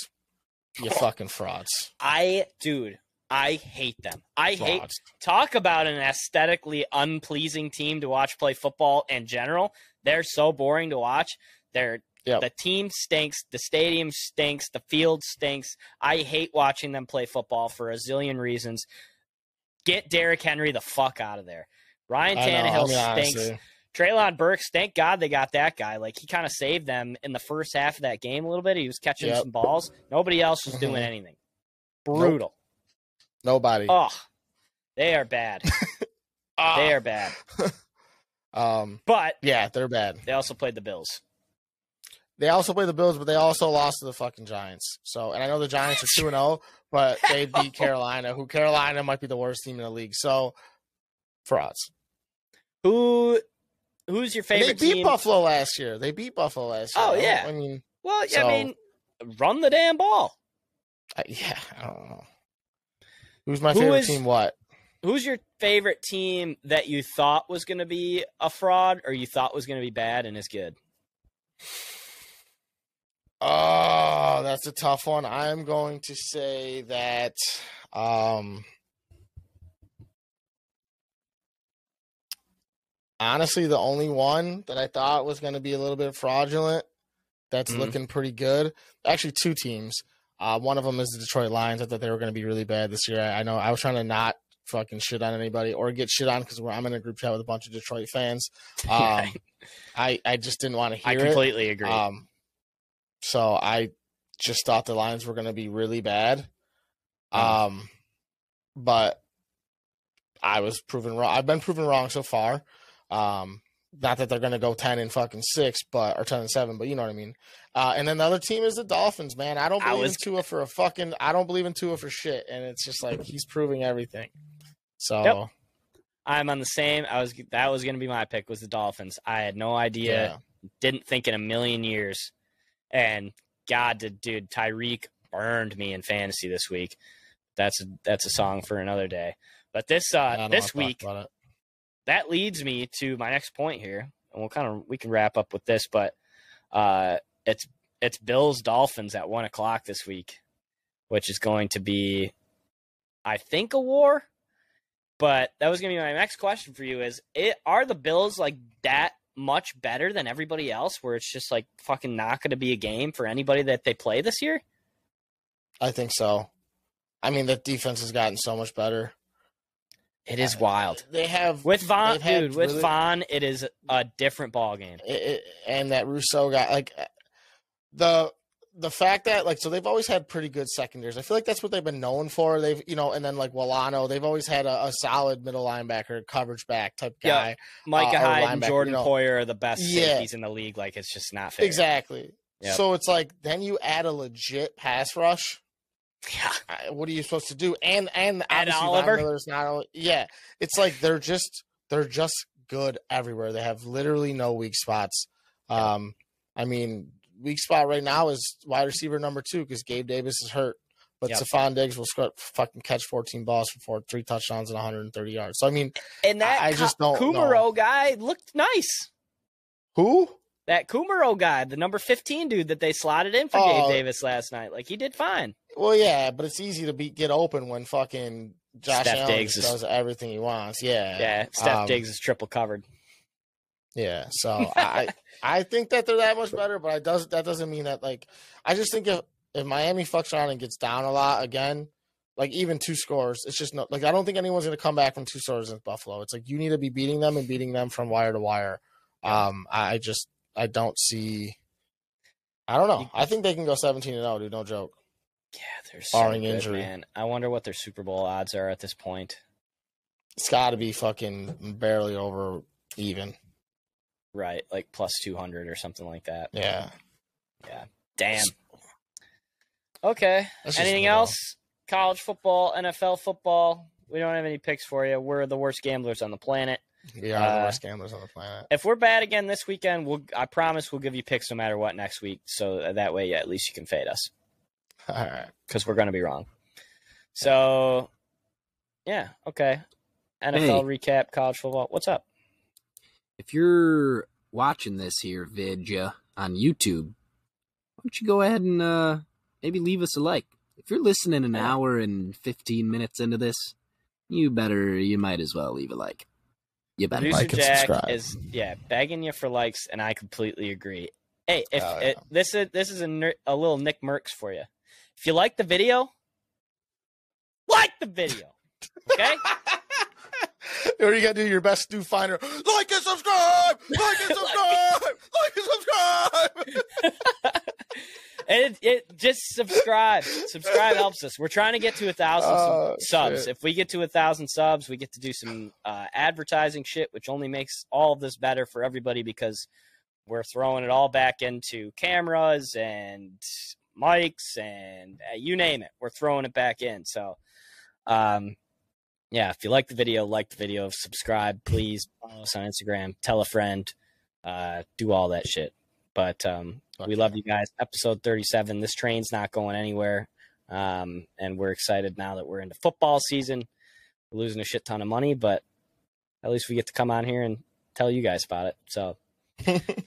You fucking frauds. I, dude, I hate them. I frauds. hate, talk about an aesthetically unpleasing team to watch play football in general. They're so boring to watch. They're, yep. The team stinks. The stadium stinks. The field stinks. I hate watching them play football for a zillion reasons. Get Derrick Henry the fuck out of there. Ryan Tannehill know, I mean, stinks. Honestly. Treylon Burks, thank God they got that guy. Like, he kind of saved them in the first half of that game a little bit. He was catching yep. some balls. Nobody else was doing anything. Brutal. Nope. Nobody. Oh, they are bad. oh. They are bad. um, But. Yeah, they're bad. They also played the Bills. They also played the Bills, but they also lost to the fucking Giants. So, and I know the Giants are two and oh, but they beat Carolina, who Carolina might be the worst team in the league. So, frauds. Who... Who's your favorite team? They beat team? Buffalo last year. They beat Buffalo last year. Oh, yeah. I mean, well, so, I mean, run the damn ball. I, yeah, I don't know. Who's my Who favorite is, team? What? who's your favorite team that you thought was going to be a fraud or you thought was going to be bad and is good? Oh, that's a tough one. I'm going to say that um, honestly, the only one that I thought was going to be a little bit fraudulent that's mm-hmm. looking pretty good. Actually, two teams. Uh, one of them is the Detroit Lions. I thought they were going to be really bad this year. I, I know I was trying to not fucking shit on anybody or get shit on because I'm in a group chat with a bunch of Detroit fans. Um, I, I just didn't want to hear it. I completely it. agree. Um, so I just thought the Lions were going to be really bad. Mm. Um, but I was proven wrong. I've been proven wrong so far. Um, not that they're going to go ten and fucking six, but or ten and seven, but you know what I mean. Uh, and then the other team is the Dolphins, man. I don't believe I was... in Tua for a fucking. I don't believe in Tua for shit, and it's just like he's proving everything. So yep. I'm on the same. I was that was going to be my pick was the Dolphins. I had no idea, yeah. didn't think in a million years. And God, did, dude, Tyreek burned me in fantasy this week. That's a, that's a song for another day. But this uh, this week. That leads me to my next point here, and we'll kind of we can wrap up with this, but uh, it's it's Bills Dolphins at one o'clock this week, which is going to be, I think, a war. But that was going to be my next question for you: is it are the Bills like that much better than everybody else, where it's just like fucking not going to be a game for anybody that they play this year? I think so. I mean, that defense has gotten so much better. It is wild. They have with Vaughn, dude. With really, Vaughn, it is a different ballgame. And that Rousseau guy, like the the fact that like so they've always had pretty good secondaries. I feel like that's what they've been known for. They've you know, and then like Walano, they've always had a, a solid middle linebacker, coverage back type guy. Yeah. Micah uh, Hyde and Jordan you know. Poyer are the best yeah. safeties in the league. Like it's just not fair. Exactly. Yep. So it's like then you add a legit pass rush. Yeah. What are you supposed to do? And and Ed Oliver. Miller's not only, yeah. It's like they're just they're just good everywhere. They have literally no weak spots. Um, I mean, weak spot right now is wide receiver number two because Gabe Davis is hurt, but yep. Stephon Diggs will score, fucking catch fourteen balls for four, three touchdowns and one hundred thirty yards. So I mean, and that I, I just don't Kumaro know. Guy looked nice. Who? That Kumaro guy, the number fifteen dude that they slotted in for oh. Gabe Davis last night, like he did fine. Well, yeah, but it's easy to be get open when fucking Josh Steph Allen Diggs does is, everything he wants. Yeah, yeah. Steph um, Diggs is triple covered. Yeah, so I I think that they're that much better, but I does that doesn't mean that like I just think if, if Miami fucks around and gets down a lot again, like even two scores, it's just no like I don't think anyone's gonna come back from two scores in Buffalo. It's like you need to be beating them and beating them from wire to wire. Yeah. Um, I just I don't see. I don't know. I think they can go seventeen and zero, dude. No joke. Yeah, they're so barring good, injury. Man. I wonder what their Super Bowl odds are at this point. It's got to be fucking barely over even. Right, like plus two hundred or something like that. Yeah. Yeah. Damn. Okay. Anything else? College football, N F L football. We don't have any picks for you. We're the worst gamblers on the planet. We are uh, the worst gamblers on the planet. If we're bad again this weekend, we'll, I promise we'll give you picks no matter what next week. So that way, yeah, at least you can fade us. All right. Because we're going to be wrong. So, yeah, okay. N F L hey. recap, college football. What's up? If you're watching this here, Vidya, on YouTube, why don't you go ahead and uh, maybe leave us a like. If you're listening an hour and fifteen minutes into this, you better, you might as well leave a like. You better Producer like and Jack subscribe. Is, yeah, begging you for likes, and I completely agree. Hey, if oh, yeah. it, this is this is a, a little Nick Merckx for you. If you like the video, like the video, okay? Or you got to do your best to find her. Like and subscribe! Like and subscribe! Like and subscribe! And it, it just subscribe. Subscribe helps us. We're trying to get to a thousand oh, subs. Shit. If we get to a thousand subs, we get to do some uh, advertising shit, which only makes all of this better for everybody because we're throwing it all back into cameras and mics and uh, you name it, we're throwing it back in. So um yeah, if you like the video, like the video, subscribe, please follow us on Instagram, tell a friend, uh do all that shit. But um okay. we love you guys. Episode thirty-seven, this train's not going anywhere, um and we're excited now that we're into football season. We're losing a shit ton of money, but at least we get to come on here and tell you guys about it. So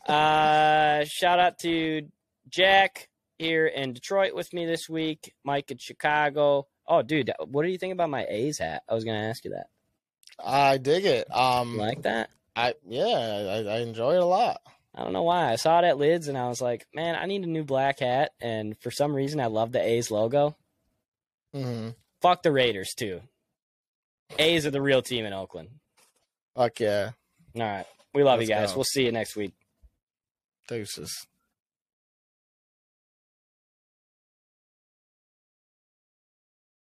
uh, shout out to Jack here in Detroit with me this week. Mike in Chicago. Oh, dude, what do you think about my A's hat? I was going to ask you that. I dig it. Um, you like that? I Yeah, I, I enjoy it a lot. I don't know why. I saw it at Lids, and I was like, man, I need a new black hat. And for some reason, I love the A's logo. Mm-hmm. Fuck the Raiders, too. A's are the real team in Oakland. Fuck yeah. All right. We love Let's you guys. Go. We'll see you next week. Deuces.